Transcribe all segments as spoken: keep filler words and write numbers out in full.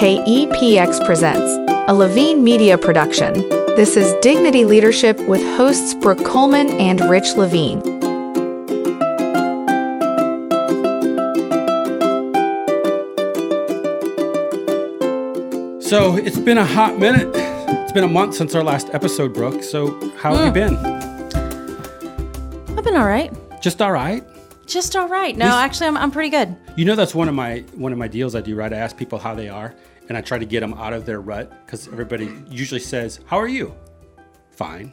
K E P X presents, a Levine Media Production. This is Dignity Leadership with hosts Brooke Coleman and Rich Levine. So it's been a hot minute. It's been a month since our last episode, Brooke. So how have mm. you been? I've been all right. Just all right? Just all right. No, actually, I'm I'm pretty good. You know, that's one of my one of my deals I do, right? I ask people how they are, and I try to get them out of their rut, because everybody usually says, "How are you?" "Fine."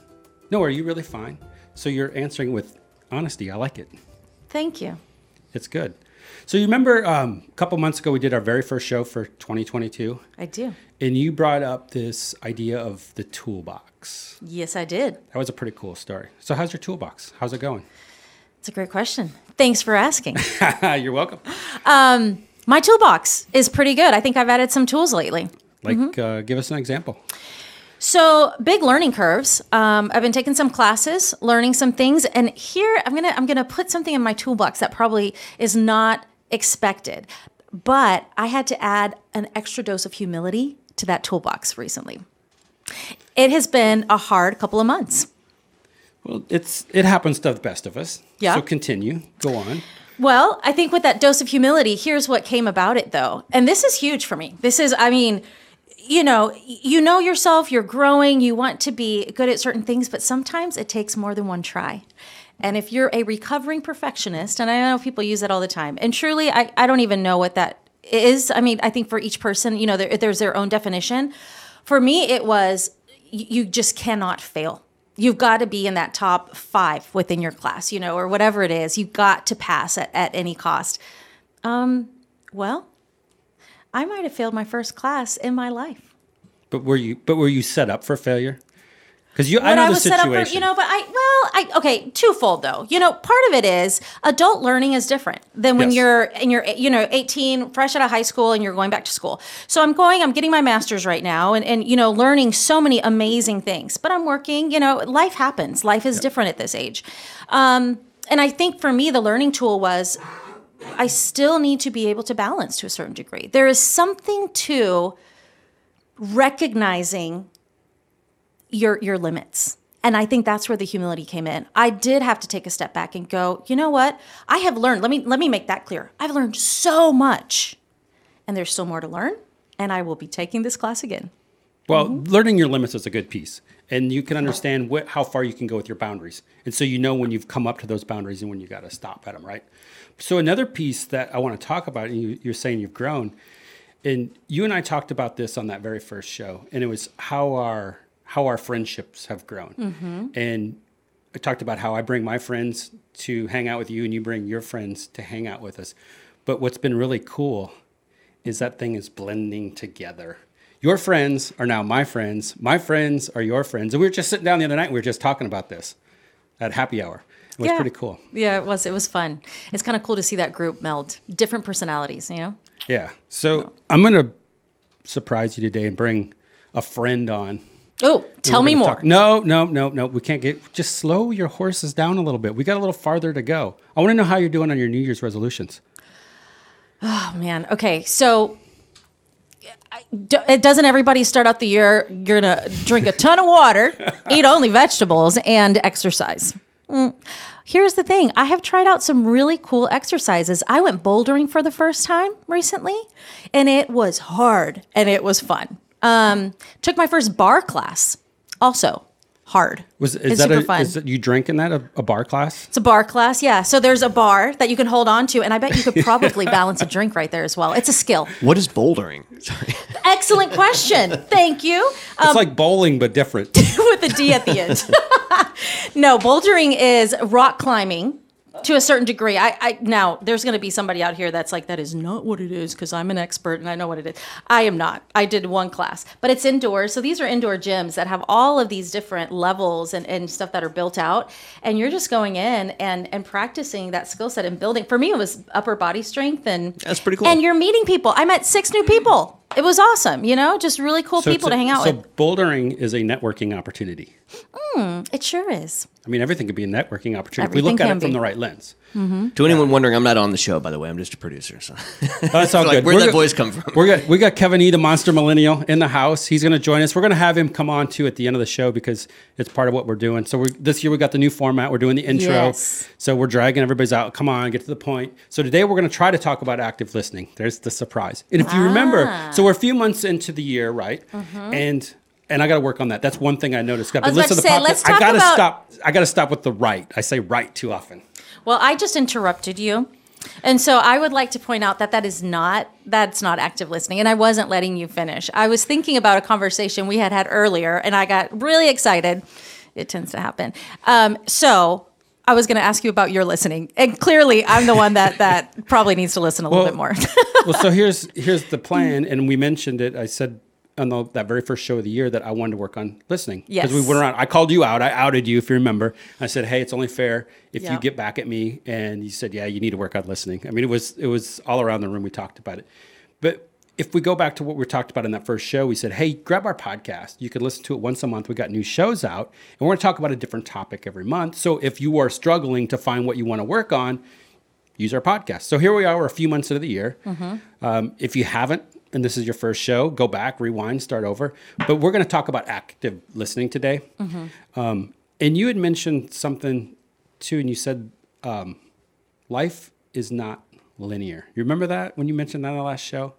"No, are you really fine?" So you're answering with honesty. I like it. Thank you. It's good. So you remember um, a couple months ago we did our very first show for twenty twenty-two? I do. And you brought up this idea of the toolbox. Yes, I did. That was a pretty cool story. So how's your toolbox? How's it going? That's a great question. Thanks for asking. You're welcome. Um, my toolbox is pretty good. I think I've added some tools lately. Like, mm-hmm. uh, give us an example. So big learning curves. Um, I've been taking some classes, learning some things, and here I'm gonna I'm gonna put something in my toolbox that probably is not expected, but I had to add an extra dose of humility to that toolbox recently. It has been a hard couple of months. Well, it's it happens to the best of us. Yeah. So continue. Go on. Well, I think with that dose of humility, here's what came about it, though. And this is huge for me. This is, I mean, you know, you know yourself, you're growing, you want to be good at certain things, but sometimes it takes more than one try. And if you're a recovering perfectionist, and I know people use that all the time, and truly, I, I don't even know what that is. I mean, I think for each person, you know, there, there's their own definition. For me, it was, you just cannot fail. You've got to be in that top five within your class, you know, or whatever it is. You've got to pass at, at any cost. Um, well, I might have failed my first class in my life. But were you? But were you set up for failure? Because you, I know I was the situation. Set up for, you know, but I well, I okay. Twofold though, you know, part of it is adult learning is different than when yes. you're and you're you know eighteen, fresh out of high school, and you're going back to school. So I'm going, I'm getting my master's right now, and and you know, learning so many amazing things. But I'm working, you know, life happens. Life is yep. different at this age, um, and I think for me, the learning tool was, I still need to be able to balance to a certain degree. There is something to recognizing your your limits. And I think that's where the humility came in. I did have to take a step back and go, you know what? I have learned. Let me let me make that clear. I've learned so much, and there's still more to learn, and I will be taking this class again. Well, mm-hmm. learning your limits is a good piece, and you can understand what, how far you can go with your boundaries. And so you know when you've come up to those boundaries and when you got to stop at them, right? So another piece that I want to talk about, and you, you're saying you've grown, and you and I talked about this on that very first show, and it was how our how our friendships have grown. Mm-hmm. And I talked about how I bring my friends to hang out with you, and you bring your friends to hang out with us. But what's been really cool is that thing is blending together. Your friends are now my friends. My friends are your friends. And we were just sitting down the other night, and we were just talking about this at happy hour. It was yeah. pretty cool. Yeah, it was. It was fun. It's kind of cool to see that group meld. Different personalities, you know? Yeah. So no. I'm going to surprise you today and bring a friend on. Oh, tell me more. Talk. No, no, no, no. We can't get... Just slow your horses down a little bit. We got a little farther to go. I want to know how you're doing on your New Year's resolutions. Oh, man. Okay, so... It doesn't everybody start out the year, you're going to drink a ton of water, eat only vegetables, and exercise. Mm. Here's the thing. I have tried out some really cool exercises. I went bouldering for the first time recently, and it was hard, and it was fun. Um, took my first bar class, also hard. Was is it's that super a, fun. Is that you drink in that, a, a bar class? It's a bar class, yeah. So there's a bar that you can hold on to, and I bet you could probably balance a drink right there as well. It's a skill. What is bouldering? Sorry. Excellent question. Thank you. Um, it's like bowling, but different. With a D at the end. No, bouldering is rock climbing to a certain degree. I, I now, there's going to be somebody out here that's like, that is not what it is because I'm an expert and I know what it is. I am not. I did one class, but it's indoors. So these are indoor gyms that have all of these different levels and, and stuff that are built out. And you're just going in and, and practicing that skill set and building. For me, it was upper body strength. And that's pretty cool. And you're meeting people. I met six new people. It was awesome. You know, just really cool so people a, to hang out so with. So bouldering is a networking opportunity. Mm, it sure is. I mean, everything could be a networking opportunity everything if we look at it from be. the right lens. Mm-hmm. To anyone wondering, I'm not on the show, by the way. I'm just a producer. So. Oh, that's all so good. Like, where'd we're that voice come from? We're got, we got Kevin E, the Monster Millennial, in the house. He's going to join us. We're going to have him come on, too, at the end of the show because it's part of what we're doing. So we're, this year we got the new format. We're doing the intro. Yes. So we're dragging everybody's out. Come on, get to the point. So today we're going to try to talk about active listening. There's the surprise. And if ah. you remember, so we're a few months into the year, right? Mm-hmm. And... And I got to work on that. That's one thing I noticed. Got I was about to say, pop- let's talk I gotta about... stop. I got to stop with the right. I say right too often. Well, I just interrupted you. And so I would like to point out that that is not, that's not active listening. And I wasn't letting you finish. I was thinking about a conversation we had had earlier, and I got really excited. It tends to happen. Um, so I was going to ask you about your listening. And clearly, I'm the one that, that probably needs to listen a well, little bit more. Well, so here's here's the plan. And we mentioned it. I said... on the, that very first show of the year that I wanted to work on listening. Yes. Because we went around. I called you out. I outed you, if you remember. I said, hey, it's only fair if yeah. you get back at me. And you said, yeah, you need to work on listening. I mean, it was it was all around the room. We talked about it. But if we go back to what we talked about in that first show, we said, hey, grab our podcast. You can listen to it once a month. We got new shows out. And we're going to talk about a different topic every month. So if you are struggling to find what you want to work on, use our podcast. So here we are. We're a few months into the year. Mm-hmm. Um, if you haven't, and this is your first show, go back, rewind, start over. But we're going to talk about active listening today. Mm-hmm. Um, and you had mentioned something, too, and you said um, life is not linear. You remember that when you mentioned that on the last show?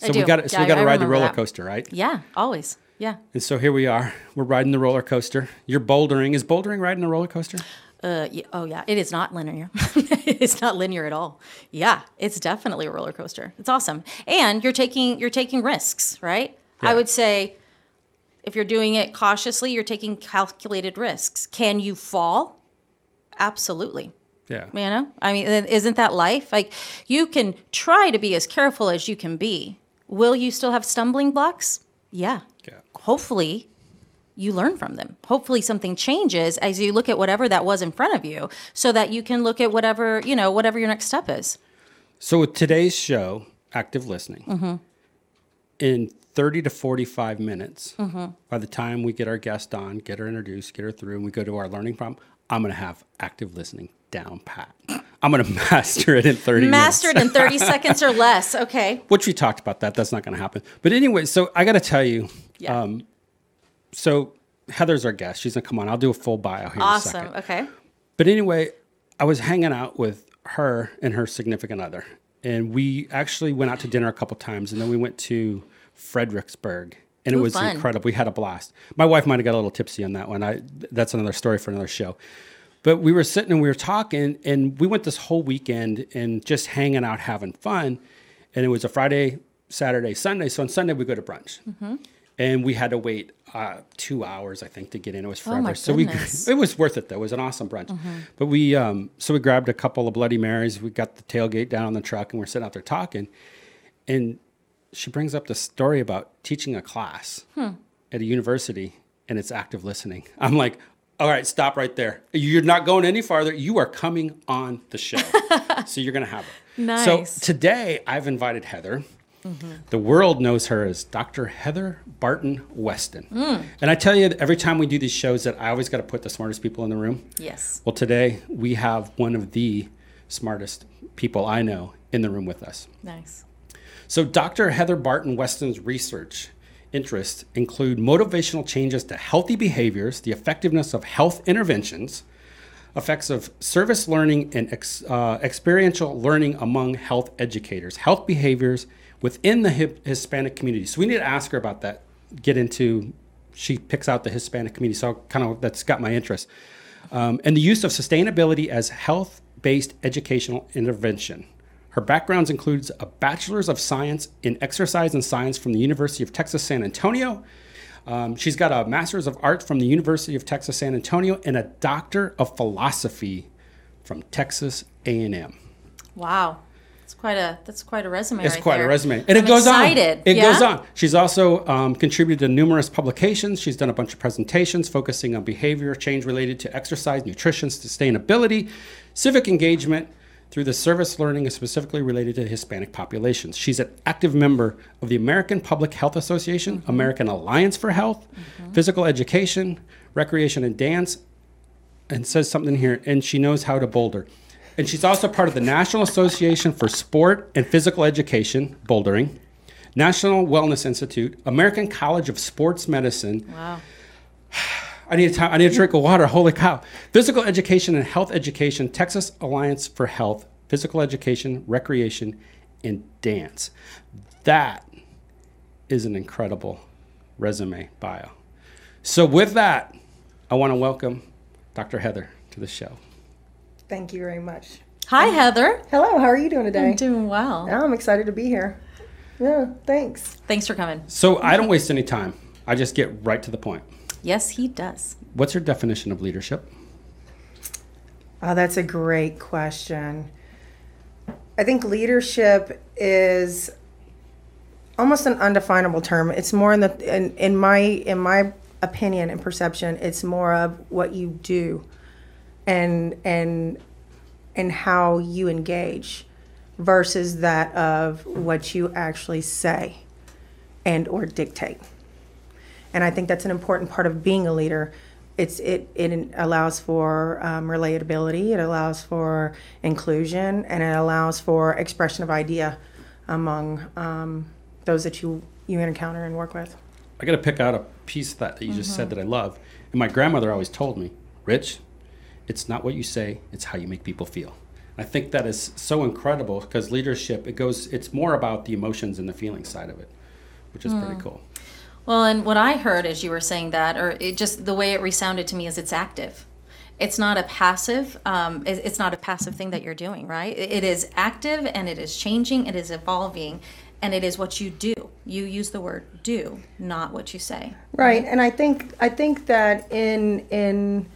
So I do. we got so yeah, we got to ride the roller that. coaster, right? Yeah, always. Yeah. And so here we are. We're riding the roller coaster. You're bouldering. Is bouldering riding a roller coaster? Uh, yeah, oh, yeah. It is not linear. It's not linear at all. Yeah, it's definitely a roller coaster. It's awesome. And you're taking you're taking risks, right? Yeah. I would say if you're doing it cautiously, you're taking calculated risks. Can you fall? Absolutely. Yeah. You know? I mean, isn't that life? Like, you can try to be as careful as you can be. Will you still have stumbling blocks? Yeah. Yeah. Hopefully you learn from them. Hopefully something changes as you look at whatever that was in front of you so that you can look at whatever, you know, whatever your next step is. So with today's show, active listening, mm-hmm. in thirty to forty-five minutes, mm-hmm. by the time we get our guest on, get her introduced, get her through, and we go to our learning problem, I'm going to have active listening down pat. I'm going to master it in thirty master minutes. Master it in thirty seconds or less. Okay. Which we talked about that. That's not going to happen. But anyway, so I got to tell you, yeah. um, So Heather's our guest. She's going to come on. I'll do a full bio here awesome. in a second. Awesome. Okay. But anyway, I was hanging out with her and her significant other. And we actually went out to dinner a couple times. And then we went to Fredericksburg. And Ooh, it was fun. incredible. We had a blast. My wife might have got a little tipsy on that one. I That's another story for another show. But we were sitting and we were talking. And we went this whole weekend and just hanging out, having fun. And it was a Friday, Saturday, Sunday. So on Sunday, we go to brunch. Mm-hmm. And we had to wait uh, two hours, I think, to get in. It was forever. Oh my so we, it was worth it, though. It was an awesome brunch. Mm-hmm. But we, um, so we grabbed a couple of Bloody Marys. We got the tailgate down on the truck, and we're sitting out there talking. And she brings up the story about teaching a class hmm. at a university, and it's active listening. I'm like, all right, stop right there. You're not going any farther. You are coming on the show. So you're going to have it. Nice. So today, I've invited Heather. Mm-hmm. The world knows her as Doctor Heather Barton Weston. Mm. And I tell you, every time we do these shows, that I always got to put the smartest people in the room. Yes. Well, today we have one of the smartest people I know in the room with us. Nice. So Doctor Heather Barton Weston's research interests include motivational changes to healthy behaviors, the effectiveness of health interventions, effects of service learning and ex, uh, experiential learning among health educators, health behaviors within the hip, Hispanic community. So we need to ask her about that, get into, she picks out the Hispanic community. So I'll kind of, that's got my interest. Um, and the use of sustainability as health-based educational intervention. Her background includes a bachelor's of science in exercise and science from the University of Texas, San Antonio. Um, she's got a master's of arts from the University of Texas, San Antonio, and a doctor of philosophy from Texas A and M. Wow. That's quite a that's quite a resume. It's right quite there. a resume, and I'm it goes excited. on. It yeah? goes on. She's also um, contributed to numerous publications. She's done a bunch of presentations focusing on behavior change related to exercise, nutrition, sustainability, civic engagement through the service learning, is specifically related to the Hispanic populations. She's an active member of the American Public Health Association, mm-hmm. American Alliance for Health, mm-hmm. Physical Education, Recreation, and Dance, and says something here, and she knows how to boulder. And she's also part of the National Association for Sport and Physical Education, bouldering, National Wellness Institute, American College of Sports Medicine. Wow. I need a time, I need a drink of water. Holy cow. Physical Education and Health Education, Texas Alliance for Health, Physical Education, Recreation, and Dance. That is an incredible resume bio. So with that, I want to welcome Doctor Heather to the show. Thank you very much. Hi, Heather. Hello. How are you doing today? I'm doing well. I'm excited to be here. Yeah, thanks. Thanks for coming. So I don't waste any time. I just get right to the point. Yes, he does. What's your definition of leadership? Oh, that's a great question. I think leadership is almost an undefinable term. It's more in the in, in my in my opinion and perception, it's more of what you do and and and how you engage versus that of what you actually say and or dictate. And I think that's an important part of being a leader. It's it it allows for um, relatability, it allows for inclusion, and it allows for expression of idea among um, those that you, you encounter and work with. I got to pick out a piece of that that you mm-hmm. just said that I love. And my grandmother always told me, Rich, it's not what you say, it's how you make people feel. I think that is so incredible because leadership, it goes, it's more about the emotions and the feeling side of it, which is mm. pretty cool. Well, and what I heard as you were saying that, or it just the way it resounded to me, is it's active. It's not a passive. Um, it's not a passive thing that you're doing, right? It is active, and it is changing. It is evolving, and it is what you do. You use the word "do," not what you say. Right, and I think I think that in in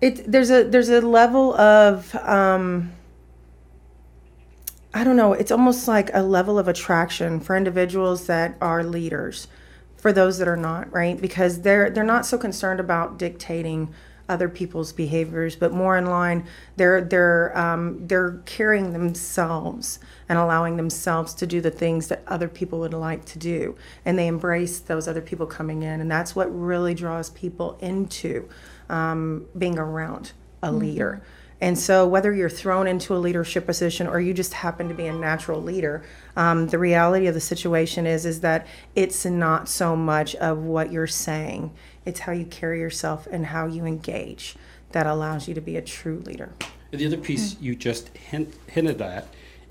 it there's a there's a level of um, I don't know, it's almost like a level of attraction for individuals that are leaders, for those that are not, right? Because they're they're not so concerned about dictating other people's behaviors, but more in line, they're they're um, they're carrying themselves and allowing themselves to do the things that other people would like to do, and they embrace those other people coming in, and that's what really draws people into um, being around a leader. Mm-hmm. And so whether you're thrown into a leadership position or you just happen to be a natural leader, um, the reality of the situation is is that it's not so much of what you're saying. It's how you carry yourself and how you engage that allows you to be a true leader. And the other piece mm-hmm. you just hint, hinted at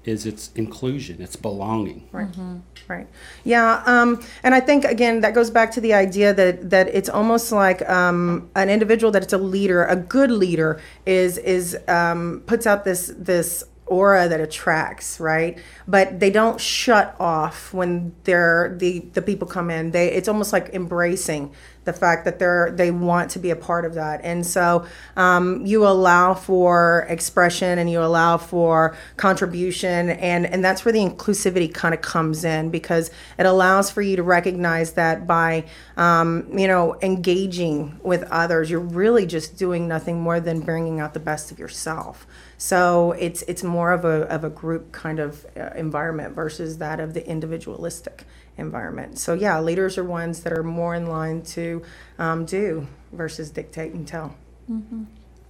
is it's inclusion, it's belonging. Right, mm-hmm. right. Yeah, um, and I think, again, that goes back to the idea that that it's almost like um, an individual that it's a leader, a good leader, is is um, puts out this this aura that attracts, right? But they don't shut off when they're the, the people come in. They it's almost like embracing the fact that they're they want to be a part of that. And so um, you allow for expression and you allow for contribution, and, and that's where the inclusivity kind of comes in, because it allows for you to recognize that by um, you know, engaging with others, you're really just doing nothing more than bringing out the best of yourself. So it's it's more of a of a group kind of environment versus that of the individualistic environment. So yeah, leaders are ones that are more in line to um, do versus dictate and tell. Mm-hmm.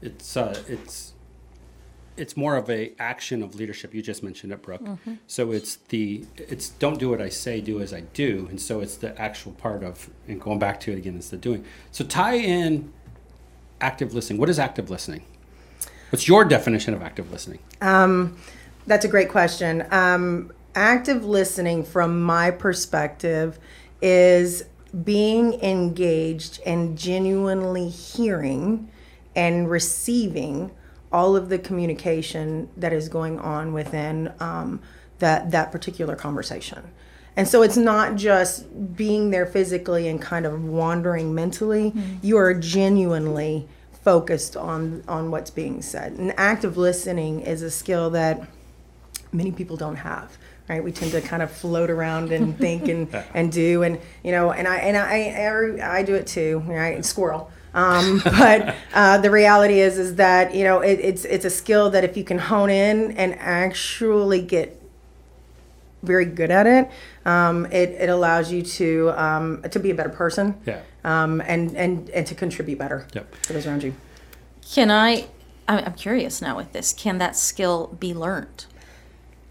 It's uh, it's it's more of a action of leadership. You just mentioned it, Brooke. Mm-hmm. So it's the it's don't do what I say, do as I do, and so it's the actual part of, and going back to it again, it's the doing. So tie in active listening. What is active listening? What's your definition of active listening? Um, that's a great question. Um, active listening, from my perspective, is being engaged and genuinely hearing and receiving all of the communication that is going on within um, that that particular conversation. And so it's not just being there physically and kind of wandering mentally. Mm-hmm. You are genuinely focused on on what's being said. And active listening is a skill that many people don't have, right? We tend to kind of float around and think and, and do, and you know, and I and I I, I do it too, right? Squirrel. Um, but uh, the reality is is that you know it, it's it's a skill that if you can hone in and actually get very good at it. Um, it, it allows you to um, to be a better person, yeah, um, and, and, and to contribute better, yep, to those around you. Can I, I'm curious now with this, can that skill be learned?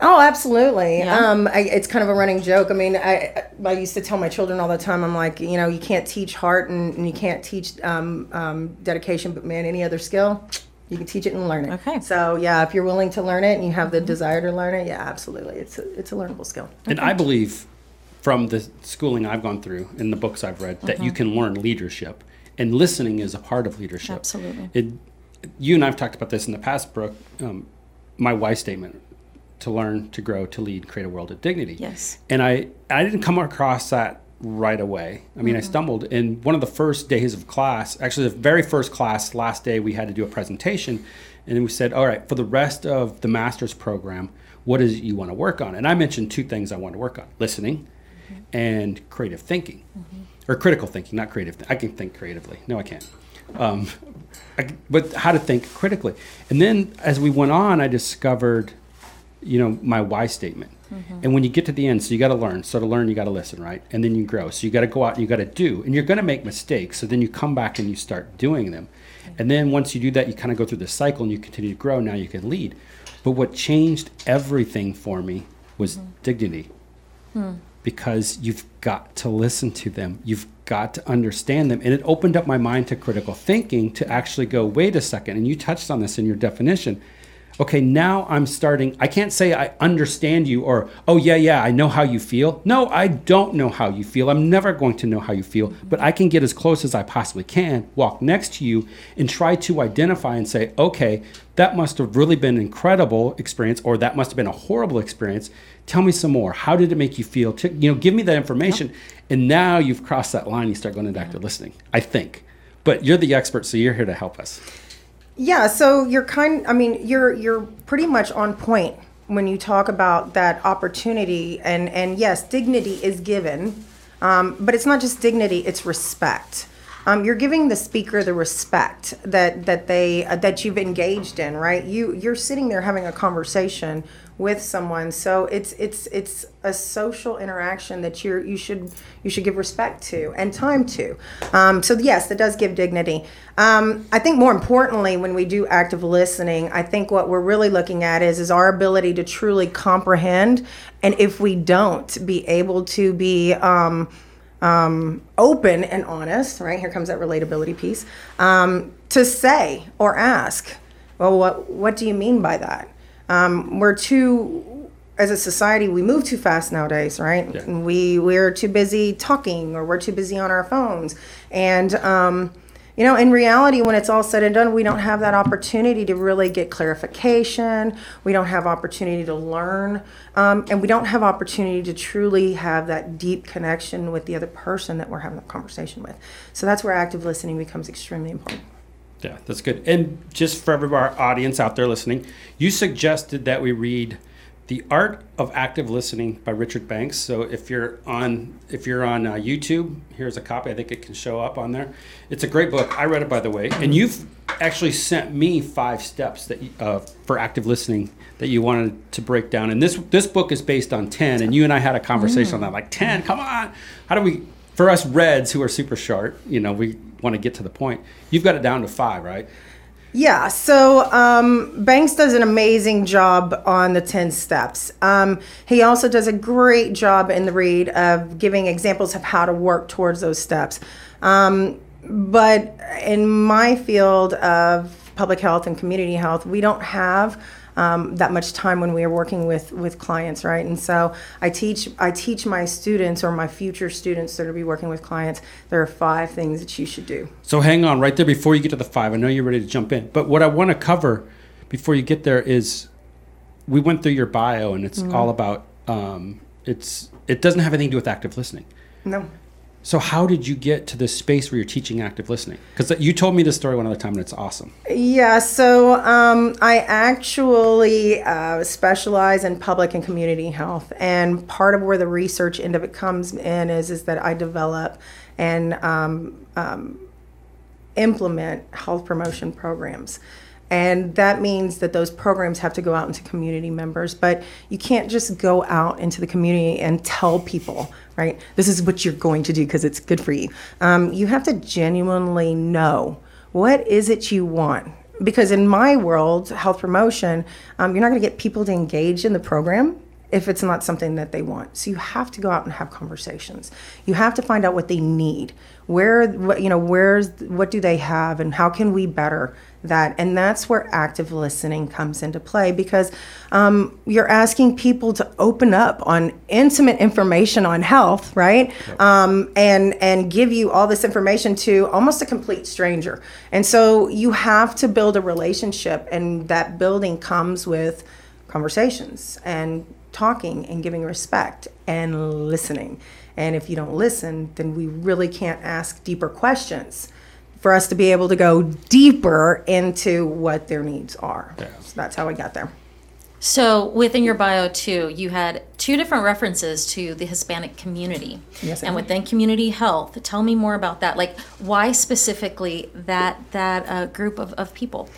Oh, absolutely. Yeah. Um, I, it's kind of a running joke. I mean, I, I used to tell my children all the time, I'm like, you know, you can't teach heart and, and you can't teach um, um, dedication, but man, any other skill, you can teach it and learn it. Okay. So, yeah, if you're willing to learn it and you have the desire to learn it, yeah, absolutely. It's a, it's a learnable skill. Okay. And I believe from the schooling I've gone through and the books I've read, mm-hmm, that you can learn leadership, and listening is a part of leadership. Absolutely. It, you and I have talked about this in the past, Brooke, um, my why statement: to learn, to grow, to lead, create a world of dignity. Yes. And I, I didn't come across that right away. I mean, mm-hmm, I stumbled. And one of the first days of class, actually the very first class, last day, we had to do a presentation. And then we said, all right, for the rest of the master's program, what is it you want to work on? And I mentioned two things I want to work on: listening, mm-hmm, and creative thinking, mm-hmm, or critical thinking, not creative. Th- I can think creatively. No, I can't. Um, I, but how to think critically. And then as we went on, I discovered, you know, my why statement. Mm-hmm. And when you get to the end, so you got to learn. So to learn, you got to listen, right? And then you grow. So you got to go out and you got to do. And you're going to make mistakes. So then you come back and you start doing them. Mm-hmm. And then once you do that, you kind of go through the cycle and you continue to grow. Now you can lead. But what changed everything for me was, mm-hmm, dignity. Mm-hmm. Because you've got to listen to them. You've got to understand them. And it opened up my mind to critical thinking, to actually go, wait a second. And you touched on this in your definition. Okay, now I'm starting. I can't say I understand you or, oh, yeah, yeah, I know how you feel. No, I don't know how you feel. I'm never going to know how you feel, but I can get as close as I possibly can, walk next to you, and try to identify and say, okay, that must have really been an incredible experience, or that must have been a horrible experience. Tell me some more. How did it make you feel? To, you know, give me that information. And now you've crossed that line. You start going into active listening, I think. But you're the expert, so you're here to help us. Yeah, so you're kind, I mean, you're you're pretty much on point when you talk about that opportunity. And, and yes, dignity is given, um, but it's not just dignity, it's respect. Um, you're giving the speaker the respect that that they uh, that you've engaged in, right? You you're sitting there having a conversation with someone, so it's it's it's a social interaction that you you should you should give respect to and time to. Um, so yes, that does give dignity. Um, I think more importantly, when we do active listening, I think what we're really looking at is is our ability to truly comprehend, and if we don't, be able to be Um, Um, open and honest, right? Here comes that relatability piece. Um, to say or ask, well, what what do you mean by that? Um, we're too, as a society, we move too fast nowadays, right? Yeah. We we're too busy talking, or we're too busy on our phones, and um, you know, in reality, when it's all said and done, we don't have that opportunity to really get clarification. We don't have opportunity to learn. Um, and we don't have opportunity to truly have that deep connection with the other person that we're having a conversation with. So that's where active listening becomes extremely important. Yeah, that's good. And just for everybody, our audience out there listening, you suggested that we read The Art of Active Listening by Richard Banks. So if you're on if you're on uh, YouTube, here's a copy. I think it can show up on there. It's a great book. I read it, by the way. And you've actually sent me five steps that uh, for active listening that you wanted to break down. And this this book is based on ten. And you and I had a conversation mm. on that. Like, ten, come on. How do we, for us Reds who are super sharp, you know, we want to get to the point. You've got it down to five, right? Yeah, so um, Banks does an amazing job on the ten steps. Um, he also does a great job in the read of giving examples of how to work towards those steps. Um, but in my field of public health and community health, we don't have um, that much time when we are working with, with clients, right? And so I teach I teach my students, or my future students that are be working with clients, there are five things that you should do. So hang on right there before you get to the five. I know you're ready to jump in, but what I want to cover before you get there is, we went through your bio, and it's mm-hmm. all about um, it's it doesn't have anything to do with active listening. No. So how did you get to this space where you're teaching active listening? Because you told me this story one other time, and it's awesome. Yeah, so um, I actually uh, specialize in public and community health. And part of where the research end of it comes in is, is that I develop and um, um, implement health promotion programs. And that means that those programs have to go out into community members, but you can't just go out into the community and tell people, right, this is what you're going to do because it's good for you. Um, you have to genuinely know, what is it you want? Because in my world, health promotion, um, you're not going to get people to engage in the program if it's not something that they want. So you have to go out and have conversations. You have to find out what they need. Where, what, you know, where's, what do they have, and how can we better that? And that's where active listening comes into play, because um, you're asking people to open up on intimate information on health, right? Um, and and give you all this information to almost a complete stranger. And so you have to build a relationship, and that building comes with conversations and talking and giving respect and listening. And if you don't listen, then we really can't ask deeper questions for us to be able to go deeper into what their needs are. Yeah. So that's how I got there. So within your bio too, you had two different references to the Hispanic community. Yes, and within community health. Tell me more about that. Like, why specifically that that uh, group of, of people?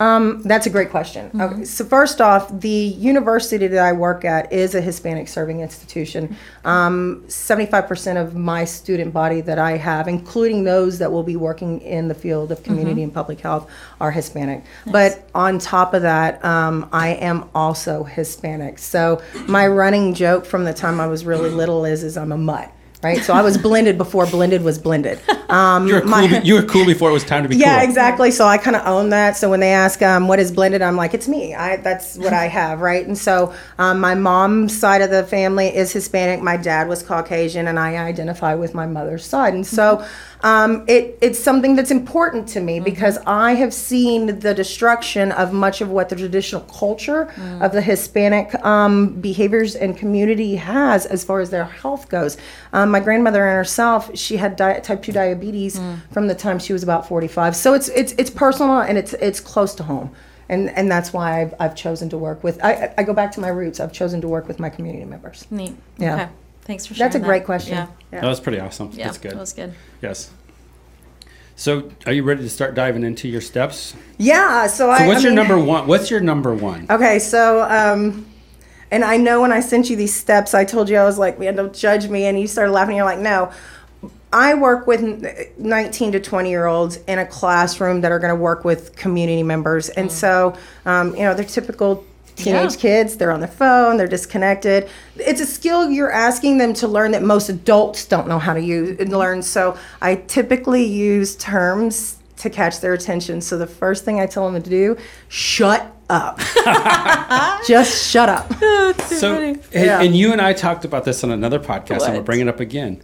Um, that's a great question. Mm-hmm. Okay, so first off, the university that I work at is a Hispanic serving institution. Um, seventy-five percent of my student body that I have, including those that will be working in the field of community mm-hmm. and public health, are Hispanic. Nice. But on top of that, um, I am also Hispanic. So my running joke from the time I was really little is, is I'm a mutt. Right, so I was blended before blended was blended. Um, you, were cool, my, you were cool before it was time to be yeah, cool. Yeah, exactly. So I kind of own that. So when they ask um, what is blended, I'm like, it's me. I that's what I have, right? And so um, my mom's side of the family is Hispanic. My dad was Caucasian, and I identify with my mother's side. And so um, it it's something that's important to me mm-hmm. because I have seen the destruction of much of what the traditional culture mm. of the Hispanic um, behaviors and community has as far as their health goes. Um, My grandmother and herself, she had di- type two diabetes mm. from the time she was about forty-five. So it's it's it's personal, and it's it's close to home, and and that's why I've I've chosen to work with. I I go back to my roots. I've chosen to work with my community members. Neat. Yeah. Okay. Thanks for sharing. That's a that. great question. Yeah. yeah. That was pretty awesome. Yeah. That's good. That was good. Yes. So are you ready to start diving into your steps? Yeah. So, so I. What's I your mean, number one? What's your number one? Okay. So. Um, And I know when I sent you these steps, I told you, I was like, man, don't judge me. And you started laughing. You're like, no. I work with nineteen to twenty-year-olds in a classroom that are going to work with community members. And mm. so, um, you know, they're typical teenage yeah. kids. They're on their phone. They're disconnected. It's a skill you're asking them to learn that most adults don't know how to use and learn. So I typically use terms to catch their attention. So the first thing I tell them to do, shut up. Just shut up. Oh, that's too so, funny. And, yeah. and you and I talked about this on another podcast. What? I'm going to bring it up again.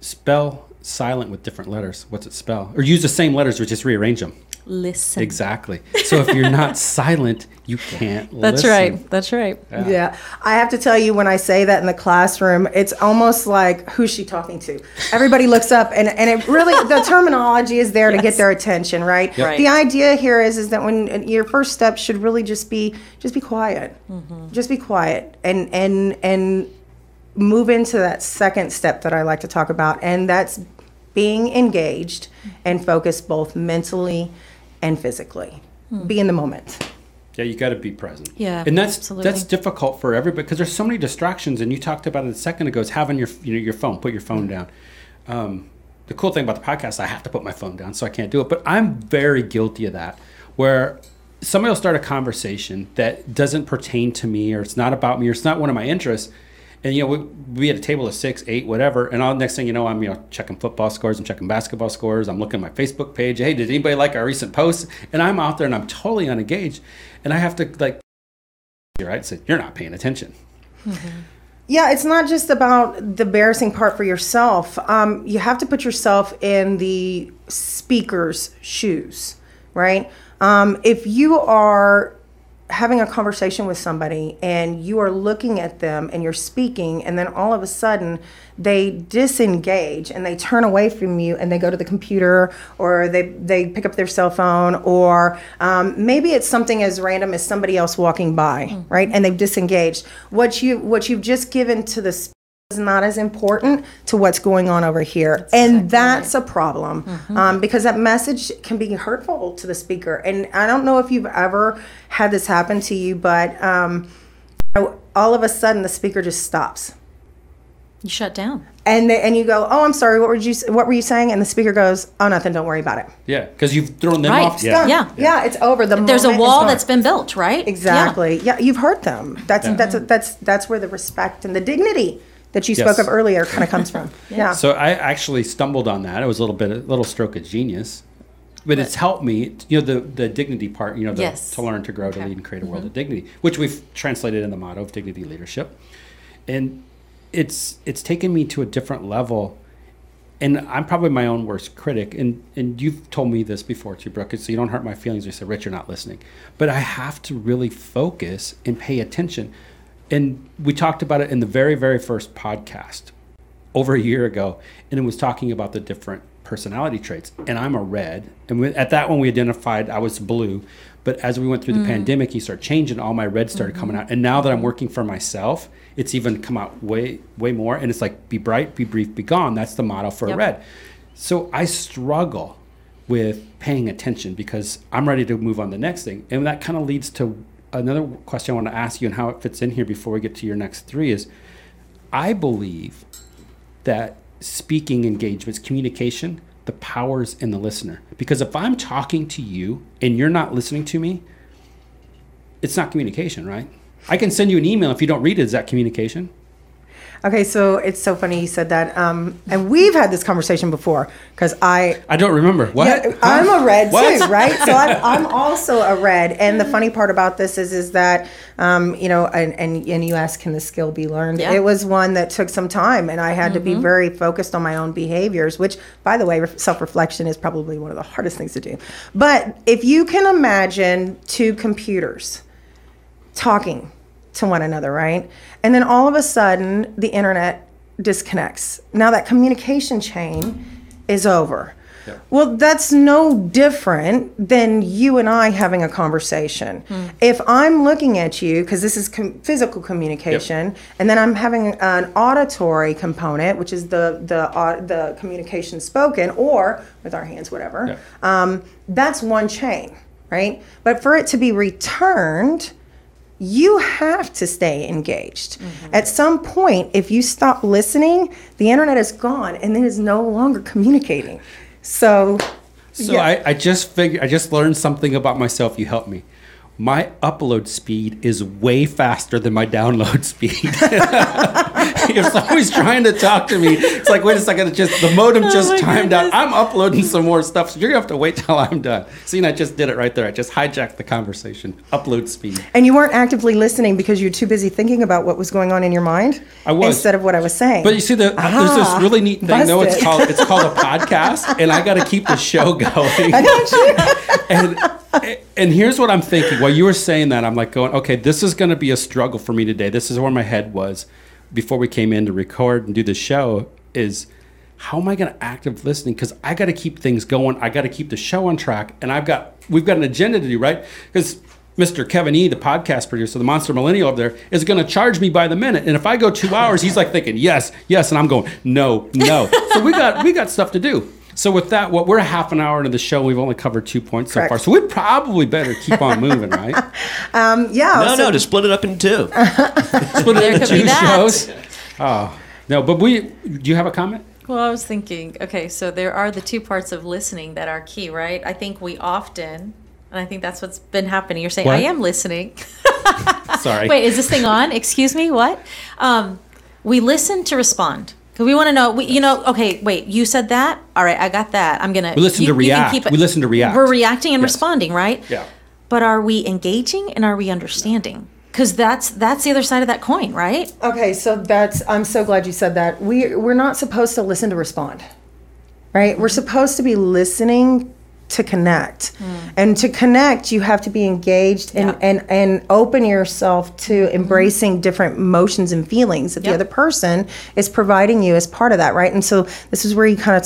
Spell silent with different letters. What's it spell? Or use the same letters, but just rearrange them. Listen. Exactly. So if you're not silent, you can't That's listen. right. That's right. Yeah. yeah. I have to tell you, when I say that in the classroom, it's almost like, who's she talking to? Everybody looks up, and, and it really, the terminology is there yes. to get their attention, right? Yep. right? The idea here is is that when your first step should really just be, just be quiet. Mm-hmm. Just be quiet. And, and, and move into that second step that I like to talk about, and that's being engaged and focused both mentally and physically. Hmm. Be in the moment. Yeah, you got to be present. Yeah, and that's absolutely. that's difficult for everybody because there's so many distractions. And you talked about it a second ago. It's having your you know your phone. Put your phone down. Um, the cool thing about the podcast, I have to put my phone down, so I can't do it. But I'm very guilty of that, where somebody will start a conversation that doesn't pertain to me, or it's not about me, or it's not one of my interests. And, you know, we we had a table of six, eight, whatever. And all the next thing you know, I'm, you know, checking football scores. I'm checking basketball scores. I'm looking at my Facebook page. Hey, did anybody like our recent posts? And I'm out there and I'm totally unengaged. And I have to, like, right? So you're not paying attention. Mm-hmm. Yeah, it's not just about the embarrassing part for yourself. Um, you have to put yourself in the speaker's shoes, right? Um, if you are having a conversation with somebody and you are looking at them and you're speaking, and then all of a sudden they disengage and they turn away from you and they go to the computer, or they, they pick up their cell phone, or um, maybe it's something as random as somebody else walking by, mm-hmm. right? And they've disengaged. What you, what you've just given to the is not as important to what's going on over here. That's and exactly that's right. a problem mm-hmm. um, because that message can be hurtful to the speaker. And I don't know if you've ever had this happen to you, but um, all of a sudden the speaker just stops. You shut down. And they, and you go, oh, I'm sorry, what were you what were you saying? And the speaker goes, oh, nothing, don't worry about it. Yeah, because you've thrown them right. off. Yeah. Yeah. yeah, yeah, it's over. The There's a wall that's been built, right? Exactly. Yeah, yeah you've hurt them. That's yeah. that's that's that's where the respect and the dignity that you yes. spoke of earlier kind of comes from. yeah. yeah. So I actually stumbled on that. It was a little bit a little stroke of genius, but, but it's helped me. You know, the the dignity part. You know, the, yes. to learn, to grow, okay. to lead, and create a world mm-hmm. of dignity, which we've translated in the motto of Dignity Leadership, and. It's it's taken me to a different level, and I'm probably my own worst critic. And and you've told me this before too, Brooke, so you don't hurt my feelings. You say, Rich, you're not listening. But I have to really focus and pay attention. And we talked about it in the very, very first podcast over a year ago, and it was talking about the different personality traits. And I'm a red. And we, at that one, we identified I was blue. But as we went through the mm. pandemic, you start changing. All my reds started mm-hmm. coming out. And now that I'm working for myself, it's even come out way, way more. And it's like, be bright, be brief, be gone. That's the motto for yep. a red. So I struggle with paying attention because I'm ready to move on to the next thing. And that kind of leads to another question I want to ask you and how it fits in here before we get to your next three is, I believe that speaking engagements, communication, the power's in the listener. Because if I'm talking to you and you're not listening to me, it's not communication, right? I can send you an email. If you don't read it, is that communication? Okay, so it's so funny you said that. Um, and we've had this conversation before because I... I don't remember. What? Yeah, I'm a red too, right? So I'm, I'm also a red. And the funny part about this is is that, um, you know, and, and, and you asked, can the skill be learned? Yeah. It was one that took some time, and I had mm-hmm. to be very focused on my own behaviors, which, by the way, self-reflection is probably one of the hardest things to do. But if you can imagine two computers talking to one another, right? And then all of a sudden, the internet disconnects. Now that communication chain is over. Yeah. Well, that's no different than you and I having a conversation. Mm. If I'm looking at you, because this is com- physical communication, yep. and then I'm having an auditory component, which is the the uh, the communication spoken or with our hands, whatever. Yep. Um, that's one chain, right? But for it to be returned, you have to stay engaged. Mm-hmm. At some point, if you stop listening, the internet is gone and it is no longer communicating. So, so yeah. I, I just figured, I just learned something about myself. You helped me. My upload speed is way faster than my download speed. If somebody's trying to talk to me, it's like, wait a second, it just the modem just oh timed goodness. out. I'm uploading some more stuff, so you're going to have to wait till I'm done. See, and I just did it right there. I just hijacked the conversation. Upload speed. And you weren't actively listening because you were too busy thinking about what was going on in your mind I was. instead of what I was saying. But you see, the, ah, there's this really neat thing. No, it's called, it's called a podcast, and I got to keep the show going. I don't you? and, and here's what I'm thinking. While you were saying that, I'm like going, okay, this is going to be a struggle for me today. This is where my head was before we came in to record and do the show is how am I going to active listening? Because I got to keep things going. I got to keep the show on track. And I've got, we've got an agenda to do, right? Because Mister Kevin E, the podcast producer, the Monster Millennial up there, is going to charge me by the minute. And if I go two hours, he's like thinking, yes, yes. And I'm going, no, no. So we got we got stuff to do. So with that, what we're half an hour into the show, we've only covered two points Correct. so far. So we probably better keep on moving, right? um, yeah. No, so- no, just split it up in two. Split it into two shows. Oh no, but we. Do you have a comment? Well, I was thinking. Okay, so there are the two parts of listening that are key, right? I think we often, and I think that's what's been happening. You're saying what? I am listening. Sorry. Wait, is this thing on? Excuse me. What? Um, we listen to respond. Because we want to know, we, you know, okay, wait, you said that? All right, I got that. I'm going to... We listen you, to react. Keep it, we listen to react. We're reacting and yes. responding, right? Yeah. But are we engaging and are we understanding? Because that's that's the other side of that coin, right? Okay, so that's... I'm so glad you said that. We, we're not supposed to listen to respond, right? We're supposed to be listening to connect. Mm. And to connect, you have to be engaged and, yeah. and, and open yourself to embracing different emotions and feelings that yep. the other person is providing you as part of that, right? And so this is where you kind of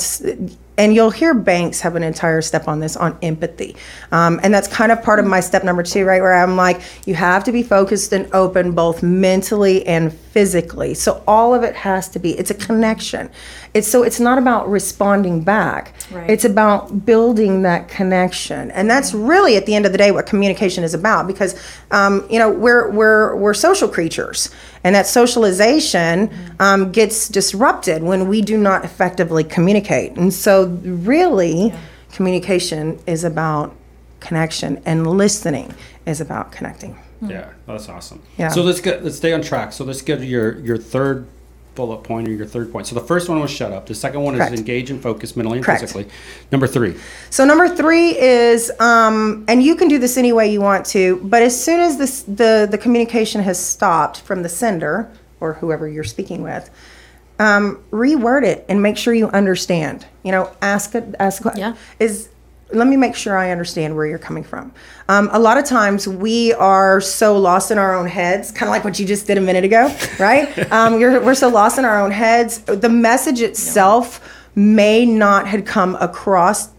And you'll hear Banks have an entire step on this, on empathy. Um, and that's kind of part of my step number two, right, where I'm like, you have to be focused and open both mentally and physically. So all of it has to be, it's a connection. It's so it's not about responding back. Right. It's about building that connection. And that's really, at the end of the day, what communication is about, because, um, you know, we're we're we're social creatures. And that socialization um, gets disrupted when we do not effectively communicate. And so really, yeah. communication is about connection, and listening is about connecting. Yeah, that's awesome. Yeah. So let's get, let's stay on track. So let's get your, your third bullet point or your third point. So the first one was shut up. The second one Correct. Is engage and focus mentally and Correct. Physically. Number three. So number three is, um, and you can do this any way you want to, but as soon as this, the, the communication has stopped from the sender or whoever you're speaking with, um, reword it and make sure you understand. You know, ask a, ask a, yeah. is, let me make sure I understand where you're coming from. Um, a lot of times we are so lost in our own heads, kind of like what you just did a minute ago, right? um, you're, we're so lost in our own heads. The message itself yeah. may not have come across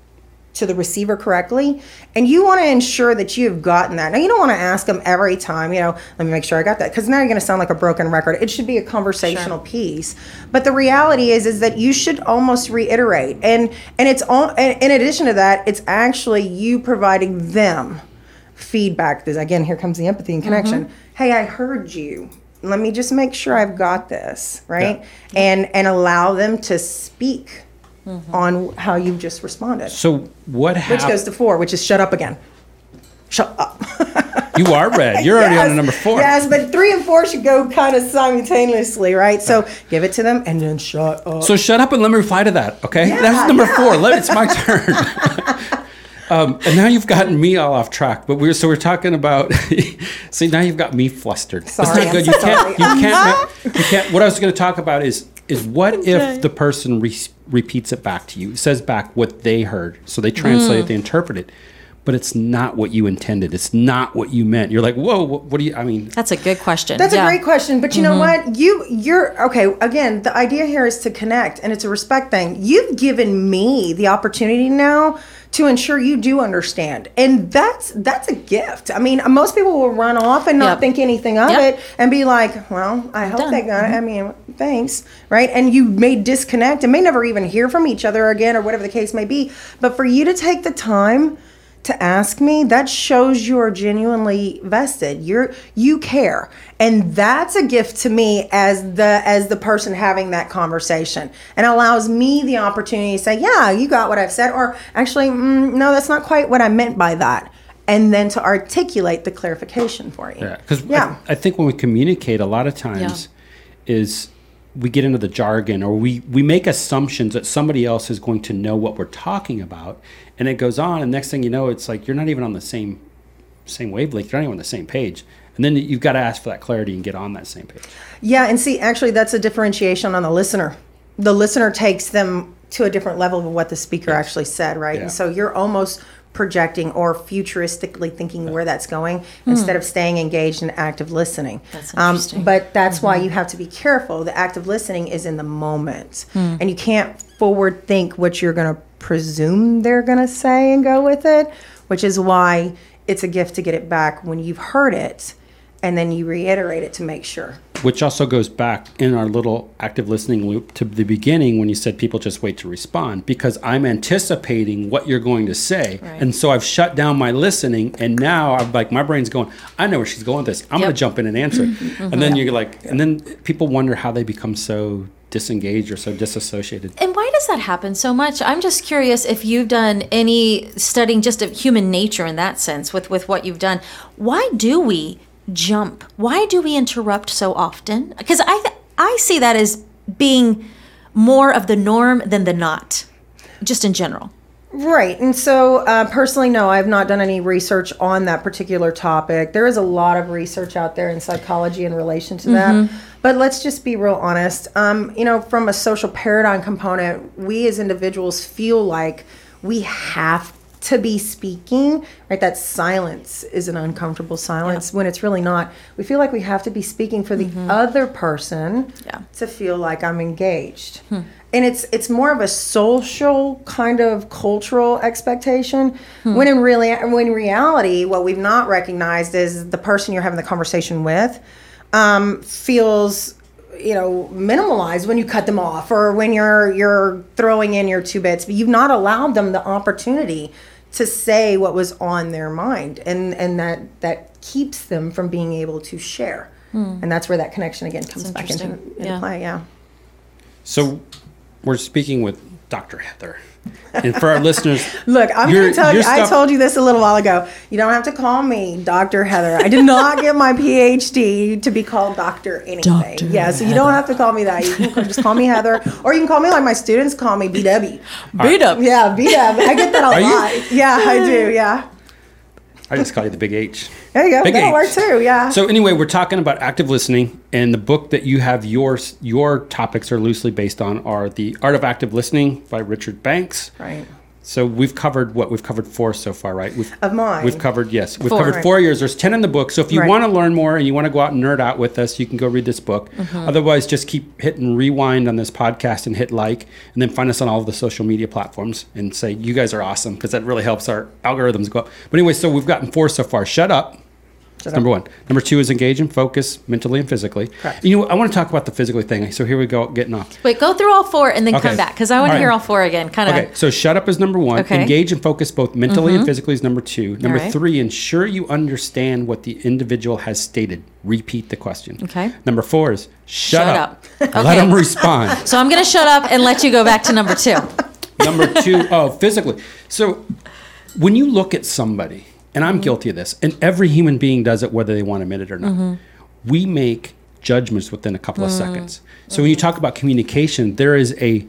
to the receiver correctly, and you want to ensure that you've gotten that. Now, you don't want to ask them every time, you know, let me make sure I got that, because now you're going to sound like a broken record. It should be a conversational sure. piece, but the reality is is that you should almost reiterate, and and it's all, and in addition to that, it's actually you providing them feedback. This, again, here comes the empathy and connection. Mm-hmm. Hey, I heard you, let me just make sure I've got this right. Yeah. and and allow them to speak Mm-hmm. on how you just responded. So what happened? Which goes to four, which is shut up again. Shut up. You are red. You're yes, already on number four. Yes, but three and four should go kind of simultaneously, right? So give it to them and then shut up. So shut up and let me reply to that, okay? Yeah, that's number yeah. four. Let, it's my turn. um, and now you've gotten me all off track. But we're so we're talking about. See, now you've got me flustered. Sorry, that's not good. I'm you sorry. can't. You can't. Make, you can't. What I was going to talk about is. Is what okay. if the person re- repeats it back to you, says back what they heard, so they translate mm. it, they interpret it, but it's not what you intended, it's not what you meant. You're like, whoa, what, what do you, I mean. That's a good question. That's yeah. a great question, but you mm-hmm. know what? You, you're, okay, again, the idea here is to connect, and it's a respect thing. You've given me the opportunity now to ensure you do understand, and that's that's a gift. I mean, most people will run off and not yep. think anything of yep. it and be like, well, I I'm hope done. They got it. I mean, thanks, right? And you may disconnect and may never even hear from each other again or whatever the case may be, but for you to take the time to ask me, that shows you're genuinely vested. You're you care. And that's a gift to me as the as the person having that conversation, and allows me the opportunity to say, yeah, you got what I've said, or actually, mm, no, that's not quite what I meant by that. And then to articulate the clarification for you. Yeah, because yeah. I, I think when we communicate a lot of times yeah. is we get into the jargon, or we, we make assumptions that somebody else is going to know what we're talking about. And it goes on, and next thing you know, it's like you're not even on the same same wavelength. You're not even on the same page. And then you've got to ask for that clarity and get on that same page. Yeah, and see, actually, that's a differentiation on the listener. The listener takes them to a different level of what the speaker yes. actually said, right? Yeah. And so you're almost projecting or futuristically thinking yeah. where that's going hmm. instead of staying engaged in active listening. That's interesting. Um, but that's mm-hmm. why you have to be careful. The active listening is in the moment, hmm. and you can't forward think what you're going to presume they're going to say and go with it, which is why it's a gift to get it back when you've heard it, and then you reiterate it to make sure. Which also goes back in our little active listening loop to the beginning when you said people just wait to respond, because I'm anticipating what you're going to say. Right. And so I've shut down my listening, and now I'm like, my brain's going, I know where she's going with this. I'm yep. going to jump in and answer. mm-hmm. And then yeah. you're like, and then people wonder how they become so disengaged or so disassociated. And why does that happen so much? I'm just curious if you've done any studying just of human nature in that sense with, with what you've done. Why do we jump? Why do we interrupt so often? Because I th- I see that as being more of the norm than the not, just in general. Right. And so uh, personally, no, I have not done any research on that particular topic. There is a lot of research out there in psychology in relation to that. Mm-hmm. But let's just be real honest. Um, you know, from a social paradigm component, we as individuals feel like we have to be speaking, right? That silence is an uncomfortable silence yeah. when it's really not. We feel like we have to be speaking for the mm-hmm. other person yeah. to feel like I'm engaged. Hmm. And it's it's more of a social kind of cultural expectation. Hmm. When in really when reality, what we've not recognized is the person you're having the conversation with um, feels, you know, minimalized when you cut them off or when you're you're throwing in your two bits, but you've not allowed them the opportunity to say what was on their mind, and and that that keeps them from being able to share. Hmm. And that's where that connection again comes back into, into yeah. play. Yeah. So we're speaking with Doctor Heather. And for our listeners, look, I'm going to tell you, stuff- I told you this a little while ago. You don't have to call me Doctor Heather. I did not get my P H D to be called Doctor anything. Doctor yeah, so you Heather. Don't have to call me that. You can just call me Heather, or you can call me like my students call me B W. B W. Yeah, B W. I get that a Are lot. You? Yeah, I do. Yeah. I just call you the Big H. There you go. Big That'll H. work too, yeah. So anyway, we're talking about active listening, and the book that you have your your topics are loosely based on are The Art of Active Listening by Richard Banks. Right. So we've covered what? We've covered four so far, right? We've, of mine. We've covered, yes. We've four, covered right. four years. There's ten in the book. So if you right. want to learn more and you want to go out and nerd out with us, you can go read this book. Mm-hmm. Otherwise, just keep hitting rewind on this podcast and hit like, and then find us on all of the social media platforms and say, you guys are awesome, because that really helps our algorithms go up. But anyway, so we've gotten four so far. Shut up. Shut number up. One. Number two is engage and focus mentally and physically. Correct. You know, I want to talk about the physically thing. So here we go, getting off. Wait, go through all four and then okay. come back, because I want right. to hear all four again. Kind of. Okay, so shut up is number one. Okay. Engage and focus both mentally mm-hmm. and physically is number two. Number right. three, ensure you understand what the individual has stated. Repeat the question. Okay. Number four is shut, shut up. up. Okay. Let them respond. So I'm going to shut up and let you go back to number two. Number two, oh, physically. So when you look at somebody, and I'm mm-hmm. guilty of this, and every human being does it whether they want to admit it or not. Mm-hmm. We make judgments within a couple mm-hmm. of seconds. So mm-hmm. when you talk about communication, there is a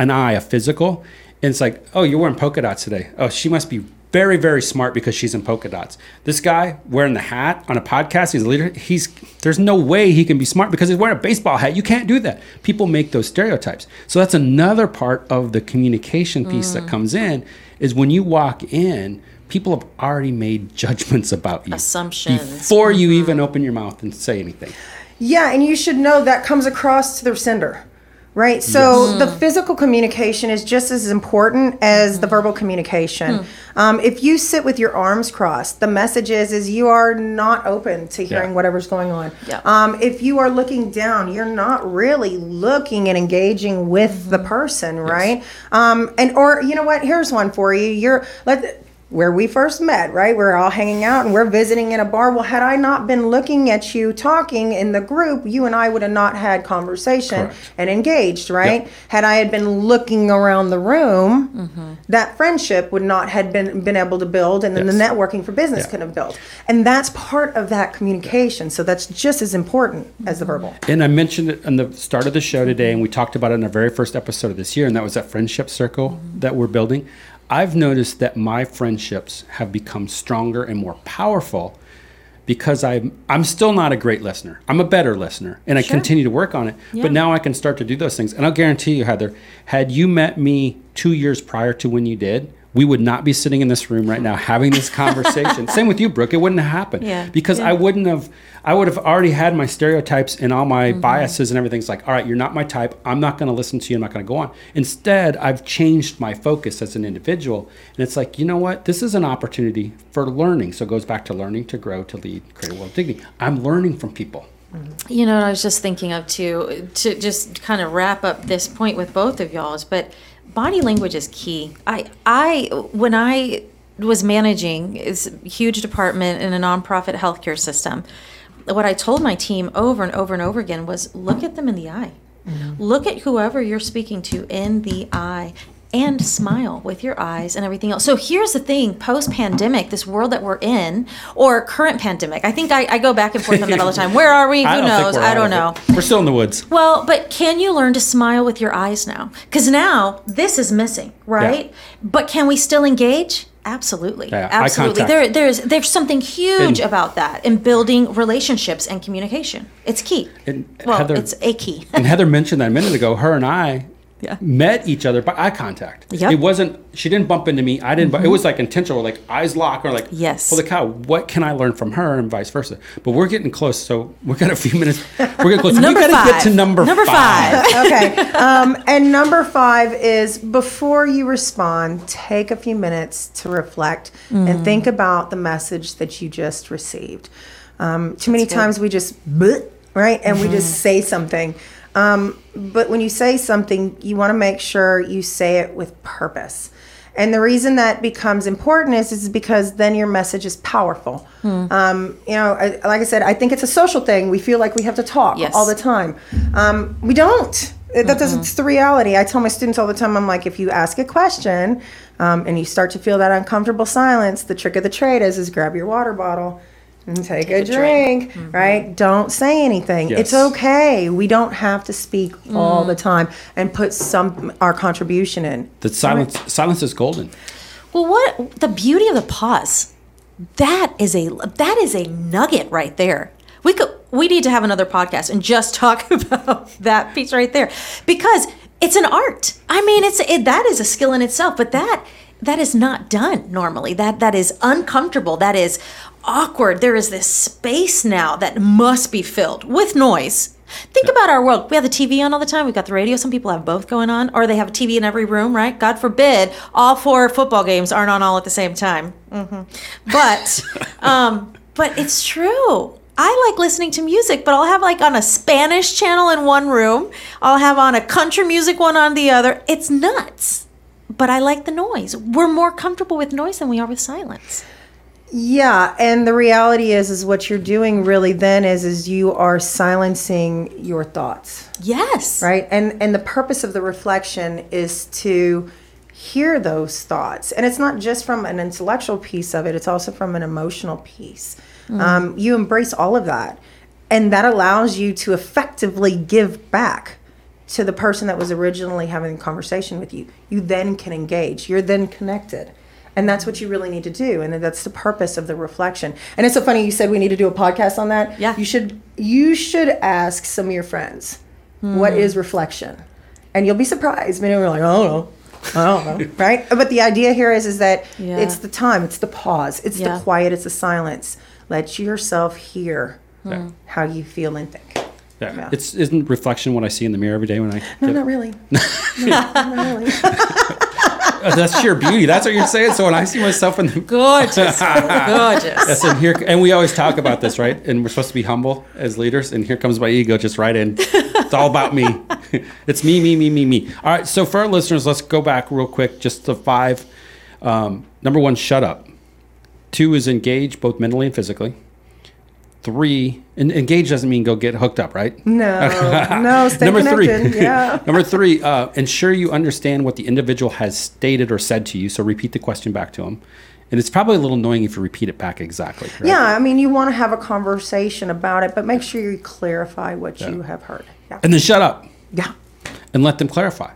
an eye, a physical, and it's like, oh, you're wearing polka dots today. Oh, she must be very, very smart because she's in polka dots. This guy wearing the hat on a podcast, he's a leader, he's there's no way he can be smart because he's wearing a baseball hat. You can't do that. People make those stereotypes. So that's another part of the communication piece mm. that comes in, is when you walk in, people have already made judgments about you. Assumptions. Before you mm-hmm. even open your mouth and say anything. Yeah, and you should know that comes across to the sender, right? So yes. mm. the physical communication is just as important as mm. the verbal communication. Mm. Um, if you sit with your arms crossed, the message is, is you are not open to hearing yeah. whatever's going on. Yeah. Um, if you are looking down, you're not really looking and engaging with mm-hmm. the person, yes. right? Um, and or, you know what, here's one for you. You're let. Where we first met, right? We're all hanging out and we're visiting in a bar. Well, had I not been looking at you talking in the group, you and I would have not had conversation Correct. And engaged, right? Yep. Had I had been looking around the room, mm-hmm. that friendship would not have been, been able to build, and then yes. the networking for business yeah. could have built. And that's part of that communication. So that's just as important mm-hmm. as the verbal. And I mentioned it on the start of the show today, and we talked about it in our very first episode of this year, and that was that friendship circle mm-hmm. that we're building. I've noticed that my friendships have become stronger and more powerful because I'm, I'm still not a great listener. I'm a better listener, and I sure. continue to work on it. Yeah. But now I can start to do those things. And I'll guarantee you, Heather, had you met me two years prior to when you did, we would not be sitting in this room right now having this conversation. Same with you, Brooke. It wouldn't have happened yeah. because yeah. I wouldn't have, I would have already had my stereotypes and all my mm-hmm. biases and everything's like, all right, you're not my type. I'm not going to listen to you. I'm not going to go on. Instead, I've changed my focus as an individual. And it's like, you know what? This is an opportunity for learning. So it goes back to learning to grow, to lead, create a world of dignity. I'm learning from people. Mm-hmm. You know what I was just thinking of too, to just kind of wrap up this point with both of y'all's, but body language is key. I, I, when I was managing this huge department in a nonprofit healthcare system, what I told my team over and over and over again was, look at them in the eye. Mm-hmm. Look at whoever you're speaking to in the eye and smile with your eyes and everything else. So here's the thing, post-pandemic, this world that we're in, or current pandemic, I think I, I go back and forth on that all the time. Where are we? Who I knows? I don't know. It. We're still in the woods. Well, but can you learn to smile with your eyes now? Because now this is missing, right? Yeah. But can we still engage? Absolutely. Yeah, absolutely. There, there's there's something huge and, about that in building relationships and communication. It's key. And well, Heather, it's a key. And Heather mentioned that a minute ago. Her and I yeah. met each other by eye contact. Yep. It wasn't, she didn't bump into me, I didn't, mm-hmm. but it was like intentional, like eyes locked, or like, yes. holy cow, what can I learn from her, and vice versa. But we're getting close, so we've got a few minutes. We're getting close. We've got to get to number, number five. five. Okay. Um, and number five is, before you respond, take a few minutes to reflect mm. and think about the message that you just received. Um, too many That's times good. we just, bleh, right? And mm-hmm. we just say something. Um, but when you say something, you want to make sure you say it with purpose. And the reason that becomes important is, is because then your message is powerful. Mm. Um, you know, I, like I said, I think it's a social thing. We feel like we have to talk yes. all the time. Um, we don't. That mm-hmm. doesn't, it's the reality. I tell my students all the time, I'm like, if you ask a question um, and you start to feel that uncomfortable silence, the trick of the trade is, is grab your water bottle and take, take a, a drink, drink. Mm-hmm. right? Don't say anything. Yes. It's okay. We don't have to speak mm. all the time and put some our contribution in. The silence right. silence is golden. Well, what the beauty of the pause. That is a that is a nugget right there. We could we need to have another podcast and just talk about that piece right there, because it's an art. I mean, it's it, that is a skill in itself, but that that is not done normally. That that is uncomfortable. That is awkward. There is this space now that must be filled with noise. Think yeah. about our world. We have the T V on all the time. We've got the radio. Some people have both going on, or they have a T V in every room, right? God forbid all four football games aren't on all at the same time. Mm-hmm. But um, but it's true. I like listening to music, but I'll have like on a Spanish channel in one room. I'll have on a country music one on the other. It's nuts. But I like the noise. We're more comfortable with noise than we are with silence. Yeah, and the reality is, is what you're doing really then is, is you are silencing your thoughts. Yes. Right? And and the purpose of the reflection is to hear those thoughts. And it's not just from an intellectual piece of it, it's also from an emotional piece. Mm. Um, you embrace all of that. And that allows you to effectively give back to the person that was originally having the conversation with you. You then can engage. You're then connected. And that's what you really need to do. And that's the purpose of the reflection. And it's so funny you said we need to do a podcast on that. Yeah. You should you should ask some of your friends, mm-hmm. what is reflection? And you'll be surprised. Many of them are like, I don't know. I don't know. Right? But the idea here is, is that yeah. it's the time. It's the pause. It's yeah. the quiet. It's the silence. Let yourself hear yeah. how you feel and think. Yeah. yeah. It's isn't reflection what I see in the mirror every day when I No, not really. no, not really. That's sheer beauty. That's what you're saying. So when I see myself in the gorgeous, gorgeous. Yes, and here, and we always talk about this, right? And we're supposed to be humble as leaders. And here comes my ego, just right in. It's all about me. It's me, me, me, me, me. All right. So for our listeners, let's go back real quick. Just the five. Um, number one, shut up. Two is engage, both mentally and physically. Three, and engage doesn't mean go get hooked up, right? No, no, stay Number connected. Three, yeah. Number three, uh, ensure you understand what the individual has stated or said to you. So repeat the question back to them. And it's probably a little annoying if you repeat it back exactly. Right? Yeah, I mean, you want to have a conversation about it, but make sure you clarify what yeah. you have heard. Yeah. And then shut up. Yeah. And let them clarify.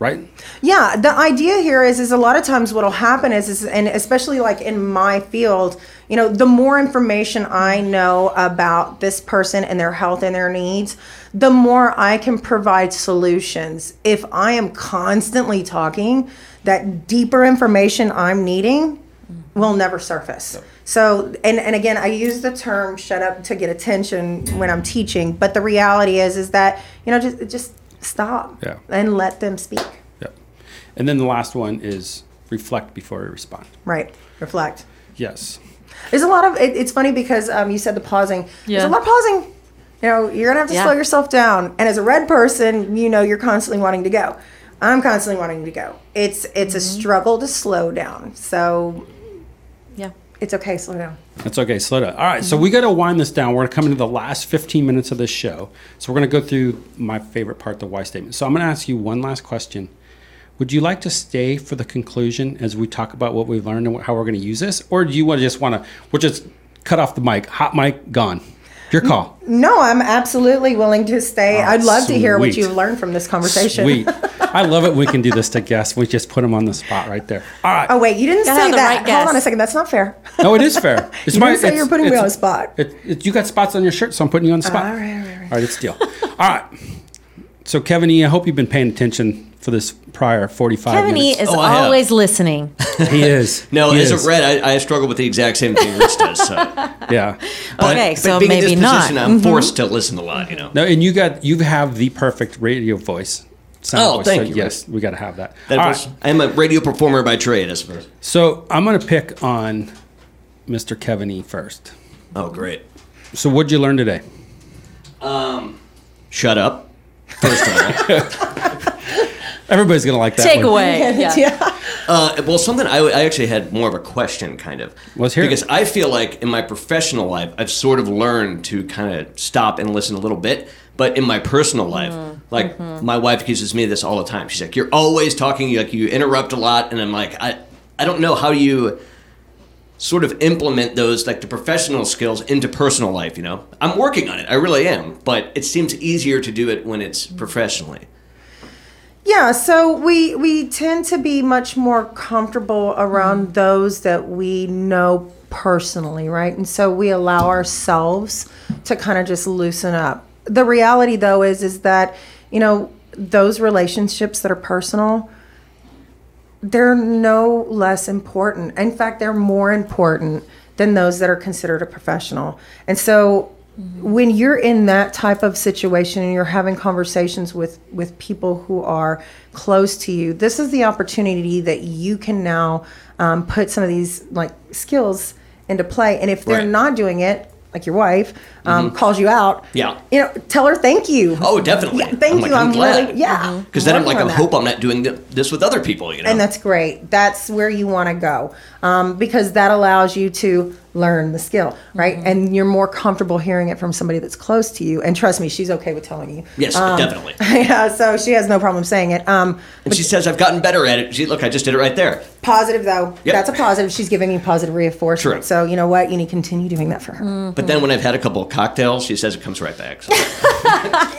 Right? Yeah, the idea here is is a lot of times what'll happen is, is and especially like in my field, you know, the more information I know about this person and their health and their needs, the more I can provide solutions. If I am constantly talking, that deeper information I'm needing will never surface. So, and, and again, I use the term shut up to get attention when I'm teaching, but the reality is is that, you know, just just stop yeah. and let them speak. Yeah. And then the last one is reflect before you respond. Right. Reflect. Yes. There's a lot of, it, it's funny because um, you said the pausing. Yeah. There's a lot of pausing. You know, you're going to have to yeah. slow yourself down. And as a red person, you know, you're constantly wanting to go. I'm constantly wanting to go. It's it's mm-hmm. a struggle to slow down. So, yeah. It's okay. Slow down. It's okay. Slow down. All right. Mm-hmm. So we got to wind this down. We're coming to the last fifteen minutes of this show. So we're going to go through my favorite part, the why statement. So I'm going to ask you one last question. Would you like to stay for the conclusion as we talk about what we've learned and how we're going to use this? Or do you want to just want to, we'll just cut off the mic, hot mic, gone. Your call. No, I'm absolutely willing to stay. Oh, I'd love sweet. to hear what you've learned from this conversation. Sweet. I love it. We can do this to guests. We just put them on the spot right there. All right. Oh, wait. You didn't say that. Right Hold on a second. That's not fair. No, it is fair. It's you my, didn't say it's, you're putting me on the spot. It, it, you got spots on your shirt, so I'm putting you on the spot. All right. All right. All right. All right it's a deal. All right. So, Kevin E., I hope you've been paying attention for this prior forty-five Kevin minutes. Kevin E. is oh, always listening. He is. No, he as is. a red, I, I struggle with the exact same thing Rich does. So. Yeah. But, okay, but so being maybe in this not. Position, I'm mm-hmm. forced to listen a lot, you know. No, and you got you have the perfect radio voice. Oh, voice, thank so you. Yes, Rich. We got to have that. that was, right. I'm a radio performer by trade, I suppose. So, I'm going to pick on Mister Kevin E. first. Oh, great. So, what'd you learn today? Um, shut up. First time. Everybody's going to like that Take one. Takeaway. Yeah. yeah. Uh, well, something I, I actually had more of a question, kind of. Let's hear it. Because I feel like in my professional life, I've sort of learned to kind of stop and listen a little bit. But in my personal life, mm-hmm. like mm-hmm. my wife accuses me of this all the time. She's like, you're always talking, like you interrupt a lot. And I'm like, I, I don't know how you sort of implement those, like the professional skills into personal life, you know? I'm working on it. I really am. But it seems easier to do it when it's professionally. Yeah, so we we tend to be much more comfortable around mm-hmm. those that we know personally, right? And so we allow ourselves to kind of just loosen up. The reality, though, is is that, you know, those relationships that are personal, they're no less important. In fact, they're more important than those that are considered a professional. And so when you're in that type of situation and you're having conversations with, with people who are close to you, this is the opportunity that you can now um, put some of these like skills into play. And if they're right. not doing it, like your wife um, mm-hmm. calls you out, yeah, you know, tell her thank you. Oh, definitely. Yeah, thank I'm like, you. I'm, I'm glad. Really, yeah. Because mm-hmm. then I'm like, I hope I'm not doing this with other people, you know. And that's great. That's where you want to go um, because that allows you to learn the skill, right? Mm-hmm. And you're more comfortable hearing it from somebody that's close to you. And trust me, she's okay with telling you. Yes, um, definitely. Yeah, so she has no problem saying it. Um, and she says, I've gotten better at it. She, look, I just did it right there. Positive, though. Yep. That's a positive. She's giving me positive reinforcement. True. So you know what? You need to continue doing that for her. Mm-hmm. But then when I've had a couple of cocktails, she says it comes right back. So. yeah,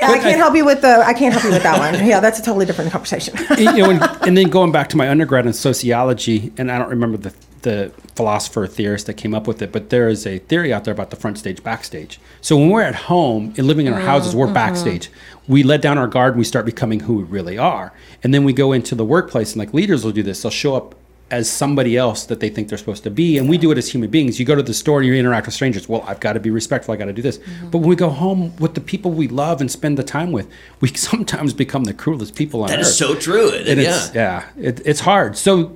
I can't help you with the. I can't help you with that one. Yeah, that's a totally different conversation. you know, and, and then going back to my undergrad in sociology, and I don't remember the the philosopher theorist that came up with it, but there is a theory out there about the front stage, backstage. So when we're at home and living in our houses, we're mm-hmm. backstage. We let down our guard and we start becoming who we really are. And then we go into the workplace, and like leaders will do this. They'll show up as somebody else that they think they're supposed to be. And we do it as human beings. You go to the store and you interact with strangers. Well, I've got to be respectful. I got to do this. Mm-hmm. But when we go home with the people we love and spend the time with, we sometimes become the cruelest people on that earth. That is so true. And yeah. It's, yeah. It, it's hard. So,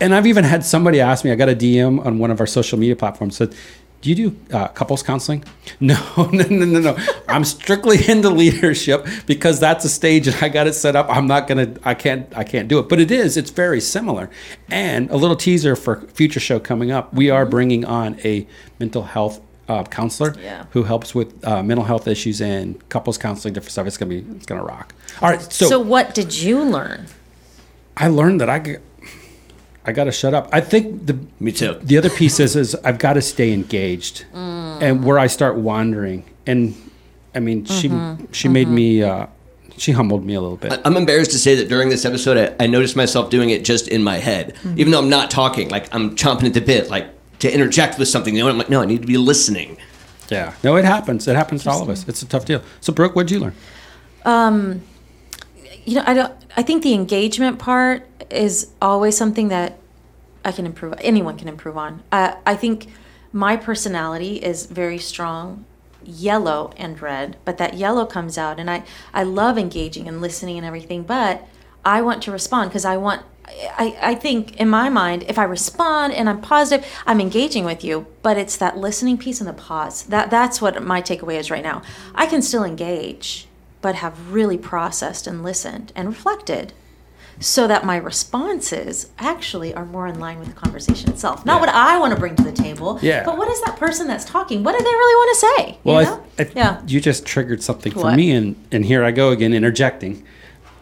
and I've even had somebody ask me, I got a D M on one of our social media platforms, said, do you do uh, couples counseling? No, no, no, no, no. I'm strictly into leadership because that's a stage and I got it set up. I'm not going to, I can't, I can't do it. But it is, it's very similar. And a little teaser for future show coming up, we are bringing on a mental health uh, counselor yeah. who helps with uh, mental health issues and couples counseling, different stuff. It's going to be, it's going to rock. All right. So, so what did you learn? I learned that I could. I got to shut up. I think the Me too. the other piece is, is I've got to stay engaged mm. and where I start wandering. And I mean, mm-hmm. she she mm-hmm. made me, uh, she humbled me a little bit. I'm embarrassed to say that during this episode, I, I noticed myself doing it just in my head, mm-hmm. even though I'm not talking, like I'm chomping at the bit, like to interject with something. You know, I'm like, no, I need to be listening. Yeah. No, it happens. It happens to all of us. It's a tough deal. So Brooke, what'd you learn? Um, you know, I don't, I think the engagement part is always something that I can improve, anyone can improve on. Uh, I think my personality is very strong, yellow and red, but that yellow comes out, and I, I love engaging and listening and everything, but I want to respond because I want, I, I think in my mind, if I respond and I'm positive, I'm engaging with you, but it's that listening piece and the pause. That that's what my takeaway is right now. I can still engage, but have really processed and listened and reflected, so that my responses actually are more in line with the conversation itself. Not yeah. what I want to bring to the table, yeah. but what is that person that's talking? What do they really want to say? Well, you know? I, I, yeah. you just triggered something for what? me, and, and here I go again, interjecting.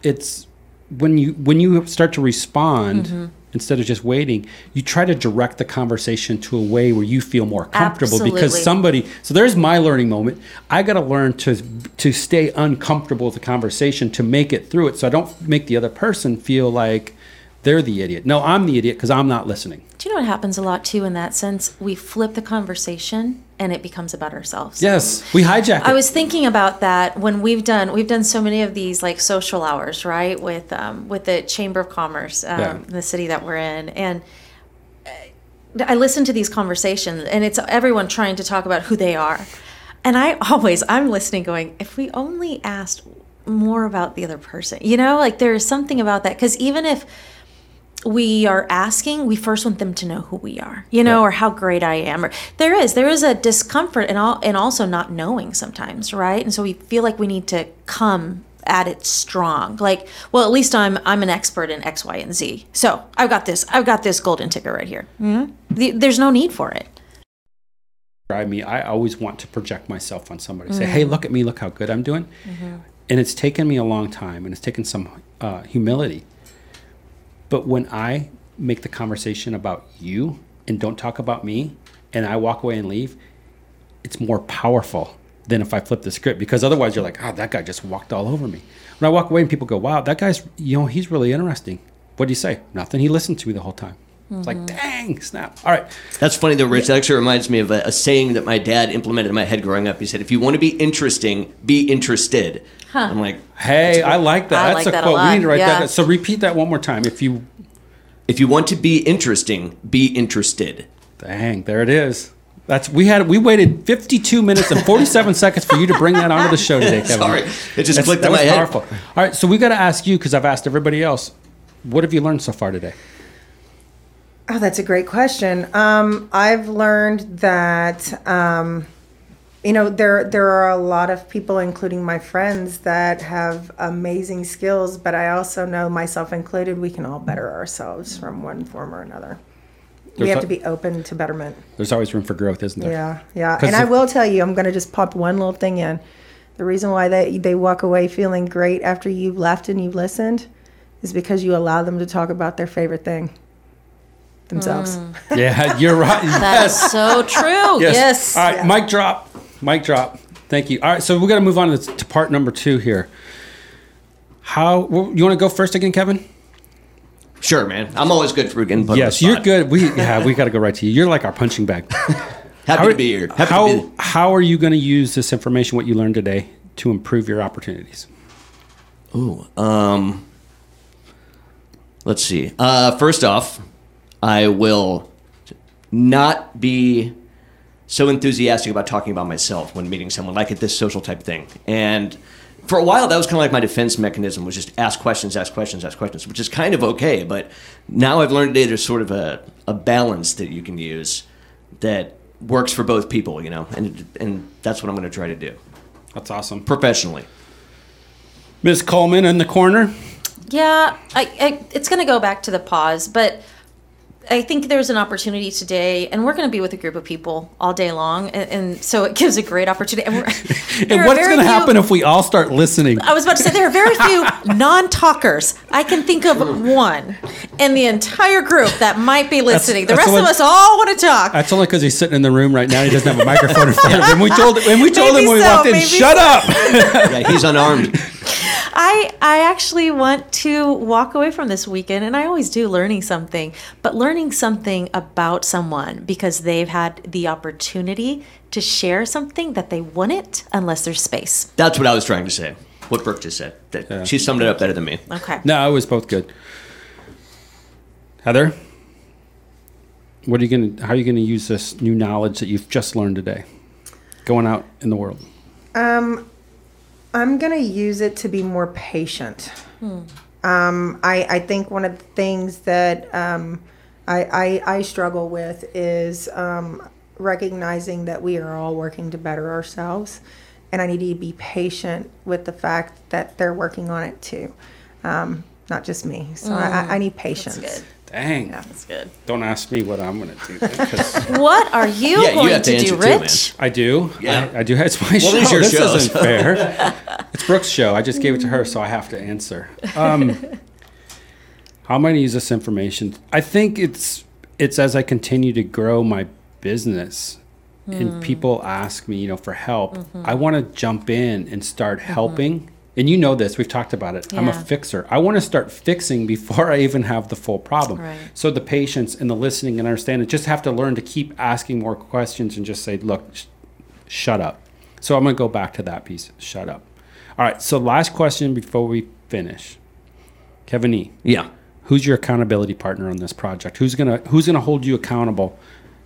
It's when you when you start to respond, mm-hmm. instead of just waiting, you try to direct the conversation to a way where you feel more comfortable. Absolutely. Because somebody, so there's my learning moment. I got to learn to to stay uncomfortable with the conversation to make it through it, so I don't make the other person feel like they're the idiot. No, I'm the idiot because I'm not listening. Do you know what happens a lot too in that sense? We flip the conversation and it becomes about ourselves. Yes, we hijack it. I was thinking about that when we've done we've done so many of these like social hours, right, with um, with the Chamber of Commerce, um, yeah. in the city that we're in, and I listen to these conversations, and it's everyone trying to talk about who they are, and I always I'm listening, going, if we only asked more about the other person, you know, like there is something about that, because even if we are asking, we first want them to know who we are, you know, yeah. or how great I am. Or there is, there is a discomfort in all, and also not knowing sometimes, right? And so we feel like we need to come at it strong. Like, well, at least I'm, I'm an expert in X, Y, and Z. So I've got this, I've got this golden ticket right here. Mm-hmm. The, there's no need for it. I mean, I always want to project myself on somebody, mm-hmm. say, hey, look at me, look how good I'm doing. Mm-hmm. And it's taken me a long time, and it's taken some uh, humility. But when I make the conversation about you and don't talk about me, and I walk away and leave, it's more powerful than if I flip the script, because otherwise you're like, oh, that guy just walked all over me. When I walk away and people go, wow, that guy's, you know, he's really interesting. What do you say? Nothing. He listened to me the whole time. Mm-hmm. It's like, dang, snap. All right. That's funny though, Rich. That actually reminds me of a, a saying that my dad implemented in my head growing up. He said, if you want to be interesting, be interested. Huh. I'm like, hey, I like that. I that's like a that quote. A we need to write yeah. that. So repeat that one more time. If you if you want to be interesting, be interested. Dang, there it is. That's we had we waited fifty-two minutes and forty-seven seconds for you to bring that onto the show today, Kevin. Sorry. It just that's, clicked in my head. That was powerful. All right, so we got to ask you, because I've asked everybody else, what have you learned so far today? Oh, that's a great question. Um, I've learned that, um, you know, there there are a lot of people, including my friends, that have amazing skills, but I also know, myself included, we can all better ourselves from one form or another. There's we have a, to be open to betterment. There's always room for growth, isn't there? Yeah, yeah. And I will tell you, I'm going to just pop one little thing in. The reason why they, they walk away feeling great after you've left and you've listened is because you allow them to talk about their favorite thing. Themselves. Mm. Yeah, you're right. Yes. That is so true. Yes. yes. All right, yeah. mic drop. Mic drop. Thank you. All right, so we're going to move on to, to part number two here. How, you want to go first again, Kevin? Sure, man. I'm always good for input. Yes, you're good. We yeah, we got to go right to you. You're like our punching bag. Happy how, to be here. Happy how, to be. How are you going to use this information, what you learned today, to improve your opportunities? Ooh, um, let's see. Uh, first off, I will not be so enthusiastic about talking about myself when meeting someone, like at this social type thing. And for a while, that was kind of like my defense mechanism, was just ask questions, ask questions, ask questions, which is kind of okay. But now I've learned today there's sort of a, a balance that you can use that works for both people, you know, and and that's what I'm going to try to do. That's awesome. Professionally. Miz Coleman in the corner. Yeah, I, I, it's going to go back to the pause, but I think there's an opportunity today, and we're going to be with a group of people all day long, and, and so it gives a great opportunity. And, we're, and what's going to happen if we all start listening? I was about to say, there are very few non-talkers. I can think of one in the entire group that might be listening. That's, that's the rest only, of us all want to talk. That's only because he's sitting in the room right now. He doesn't have a microphone in front of him. We told, and we told maybe him when so, we walked in, shut so. up. Yeah, he's unarmed. I I actually want to walk away from this weekend, and I always do, learning something, but learning something about someone because they've had the opportunity to share something that they wouldn't unless there's space. That's what I was trying to say, what Brooke just said. That yeah. She summed it up better than me. Okay. No, it was both good. Heather, what are you gonna? How are you going to use this new knowledge that you've just learned today going out in the world? Um. I'm going to use it to be more patient. Hmm. Um, I, I think one of the things that um, I, I, I struggle with is um, recognizing that we are all working to better ourselves. And I need to be patient with the fact that they're working on it too. Um, not just me. So mm. I, I need patience. That's good. Dang. Yeah, that's good. Don't ask me what I'm going to do. What are you yeah, going you to, to do, Rich? Too, I do. Yeah. I, I do. It's my well, show. Is your this show, isn't so. fair. It's Brooke's show. I just gave it to her, so I have to answer. Um, how am I going to use this information? I think it's it's as I continue to grow my business mm. and people ask me, you know, for help, mm-hmm. I want to jump in and start mm-hmm. helping and you know this, we've talked about it, yeah. I'm a fixer. I want to start fixing before I even have the full problem. Right. So the patience and the listening and understanding just have to learn to keep asking more questions and just say, look, sh- shut up. So I'm going to go back to that piece, shut up. All right, so last question before we finish. Kevin E. Yeah. Who's your accountability partner on this project? Who's gonna Who's gonna hold you accountable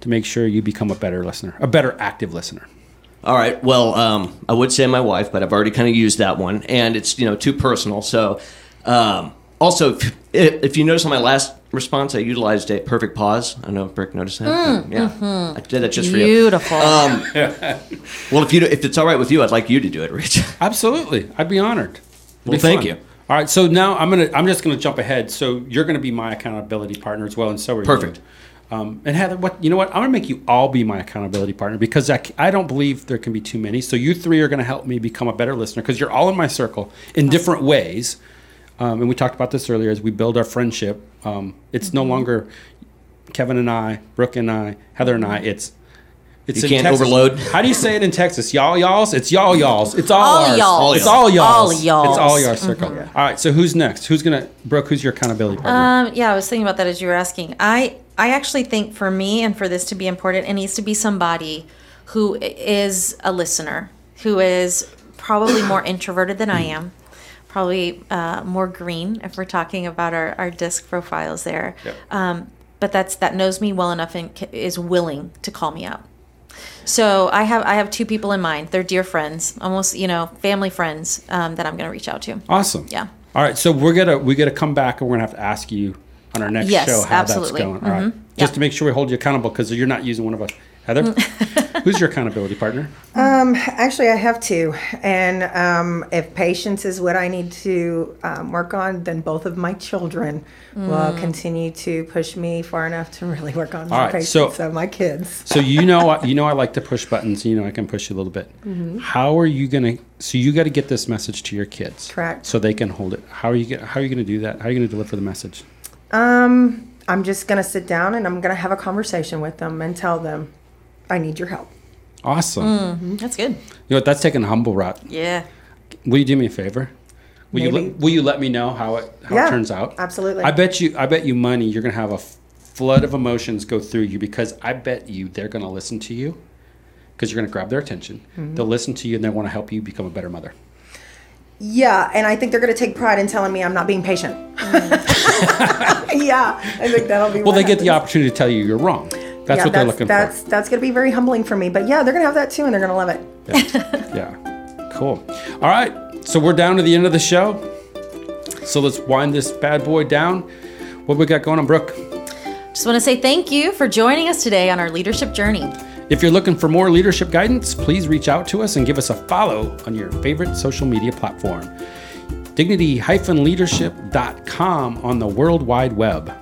to make sure you become a better listener, a better active listener? All right. Well, um, I would say my wife, but I've already kind of used that one, and it's you know too personal. So, um, also, if, if you notice on my last response, I utilized a perfect pause. I know Brooke noticed that. Mm, yeah, mm-hmm. I did that just Beautiful. for you. Beautiful. Um, well, if you if it's all right with you, I'd like you to do it, Rich. Absolutely, I'd be honored. It'd well, be thank fun. you. All right, so now I'm gonna. I'm just gonna jump ahead. So you're gonna be my accountability partner as well, and so are you. Perfect. Um, and Heather, what you know? What I'm gonna make you all be my accountability partner because I, I don't believe there can be too many. So you three are gonna help me become a better listener because you're all in my circle in different ways. Um, and we talked about this earlier as we build our friendship. Um, it's mm-hmm. no longer Kevin and I, Brooke and I, Heather and I. It's It's you can't Texas. overload. How do you say it in Texas? Y'all, y'alls? It's y'all, y'alls. It's all, all ours. Y'all. It's all y'alls. All y'alls. It's all y'all circle. Mm-hmm. All right, so who's next? Who's going to, Brooke, who's your accountability partner? Um, yeah, I was thinking about that as you were asking. I, I actually think for me and for this to be important, it needs to be somebody who is a listener, who is probably more introverted than I am, probably uh, more green if we're talking about our, our disc profiles there. Yep. Um, but that's that knows me well enough and is willing to call me out. So I have I have two people in mind. They're dear friends, almost you know family friends um, that I'm going to reach out to. Awesome. Yeah. All right. So we're gonna we gotta come back and we're gonna have to ask you on our next yes, show how absolutely. that's going. All mm-hmm. right. Yeah. Just to make sure we hold you accountable because you're not using one of us. Heather, who's your accountability partner? Um, actually, I have two, and um, if patience is what I need to um, work on, then both of my children mm. will continue to push me far enough to really work on my right, patience. So, so my kids. So you know, you know, I like to push buttons. You know, I can push you a little bit. Mm-hmm. How are you gonna? So you got to get this message to your kids, correct? So they can hold it. How are you? How are you gonna do that? How are you gonna deliver the message? Um, I'm just gonna sit down and I'm gonna have a conversation with them and tell them. I need your help. Awesome. Mm-hmm. That's good. You know what? That's taking a humble route. Yeah. Will you do me a favor? Will Maybe. you le- Will you let me know how it how yeah, it turns out? Absolutely. I bet you. I bet you money. You're gonna have a f- flood of emotions go through you because I bet you they're gonna listen to you because you're gonna grab their attention. Mm-hmm. They'll listen to you and they want to help you become a better mother. Yeah, and I think they're gonna take pride in telling me I'm not being patient. Mm. Yeah, I think that'll be. Well, they happens. get the opportunity to tell you you're wrong. That's yeah, what that's, they're looking that's, for. That's that's going to be very humbling for me. But yeah, they're going to have that too, and they're going to love it. Yeah. Yeah. Cool. All right. So we're down to the end of the show. So let's wind this bad boy down. What we got going on, Brooke? Just want to say thank you for joining us today on our leadership journey. If you're looking for more leadership guidance, please reach out to us and give us a follow on your favorite social media platform. dignity dash leadership dot com on the World Wide Web.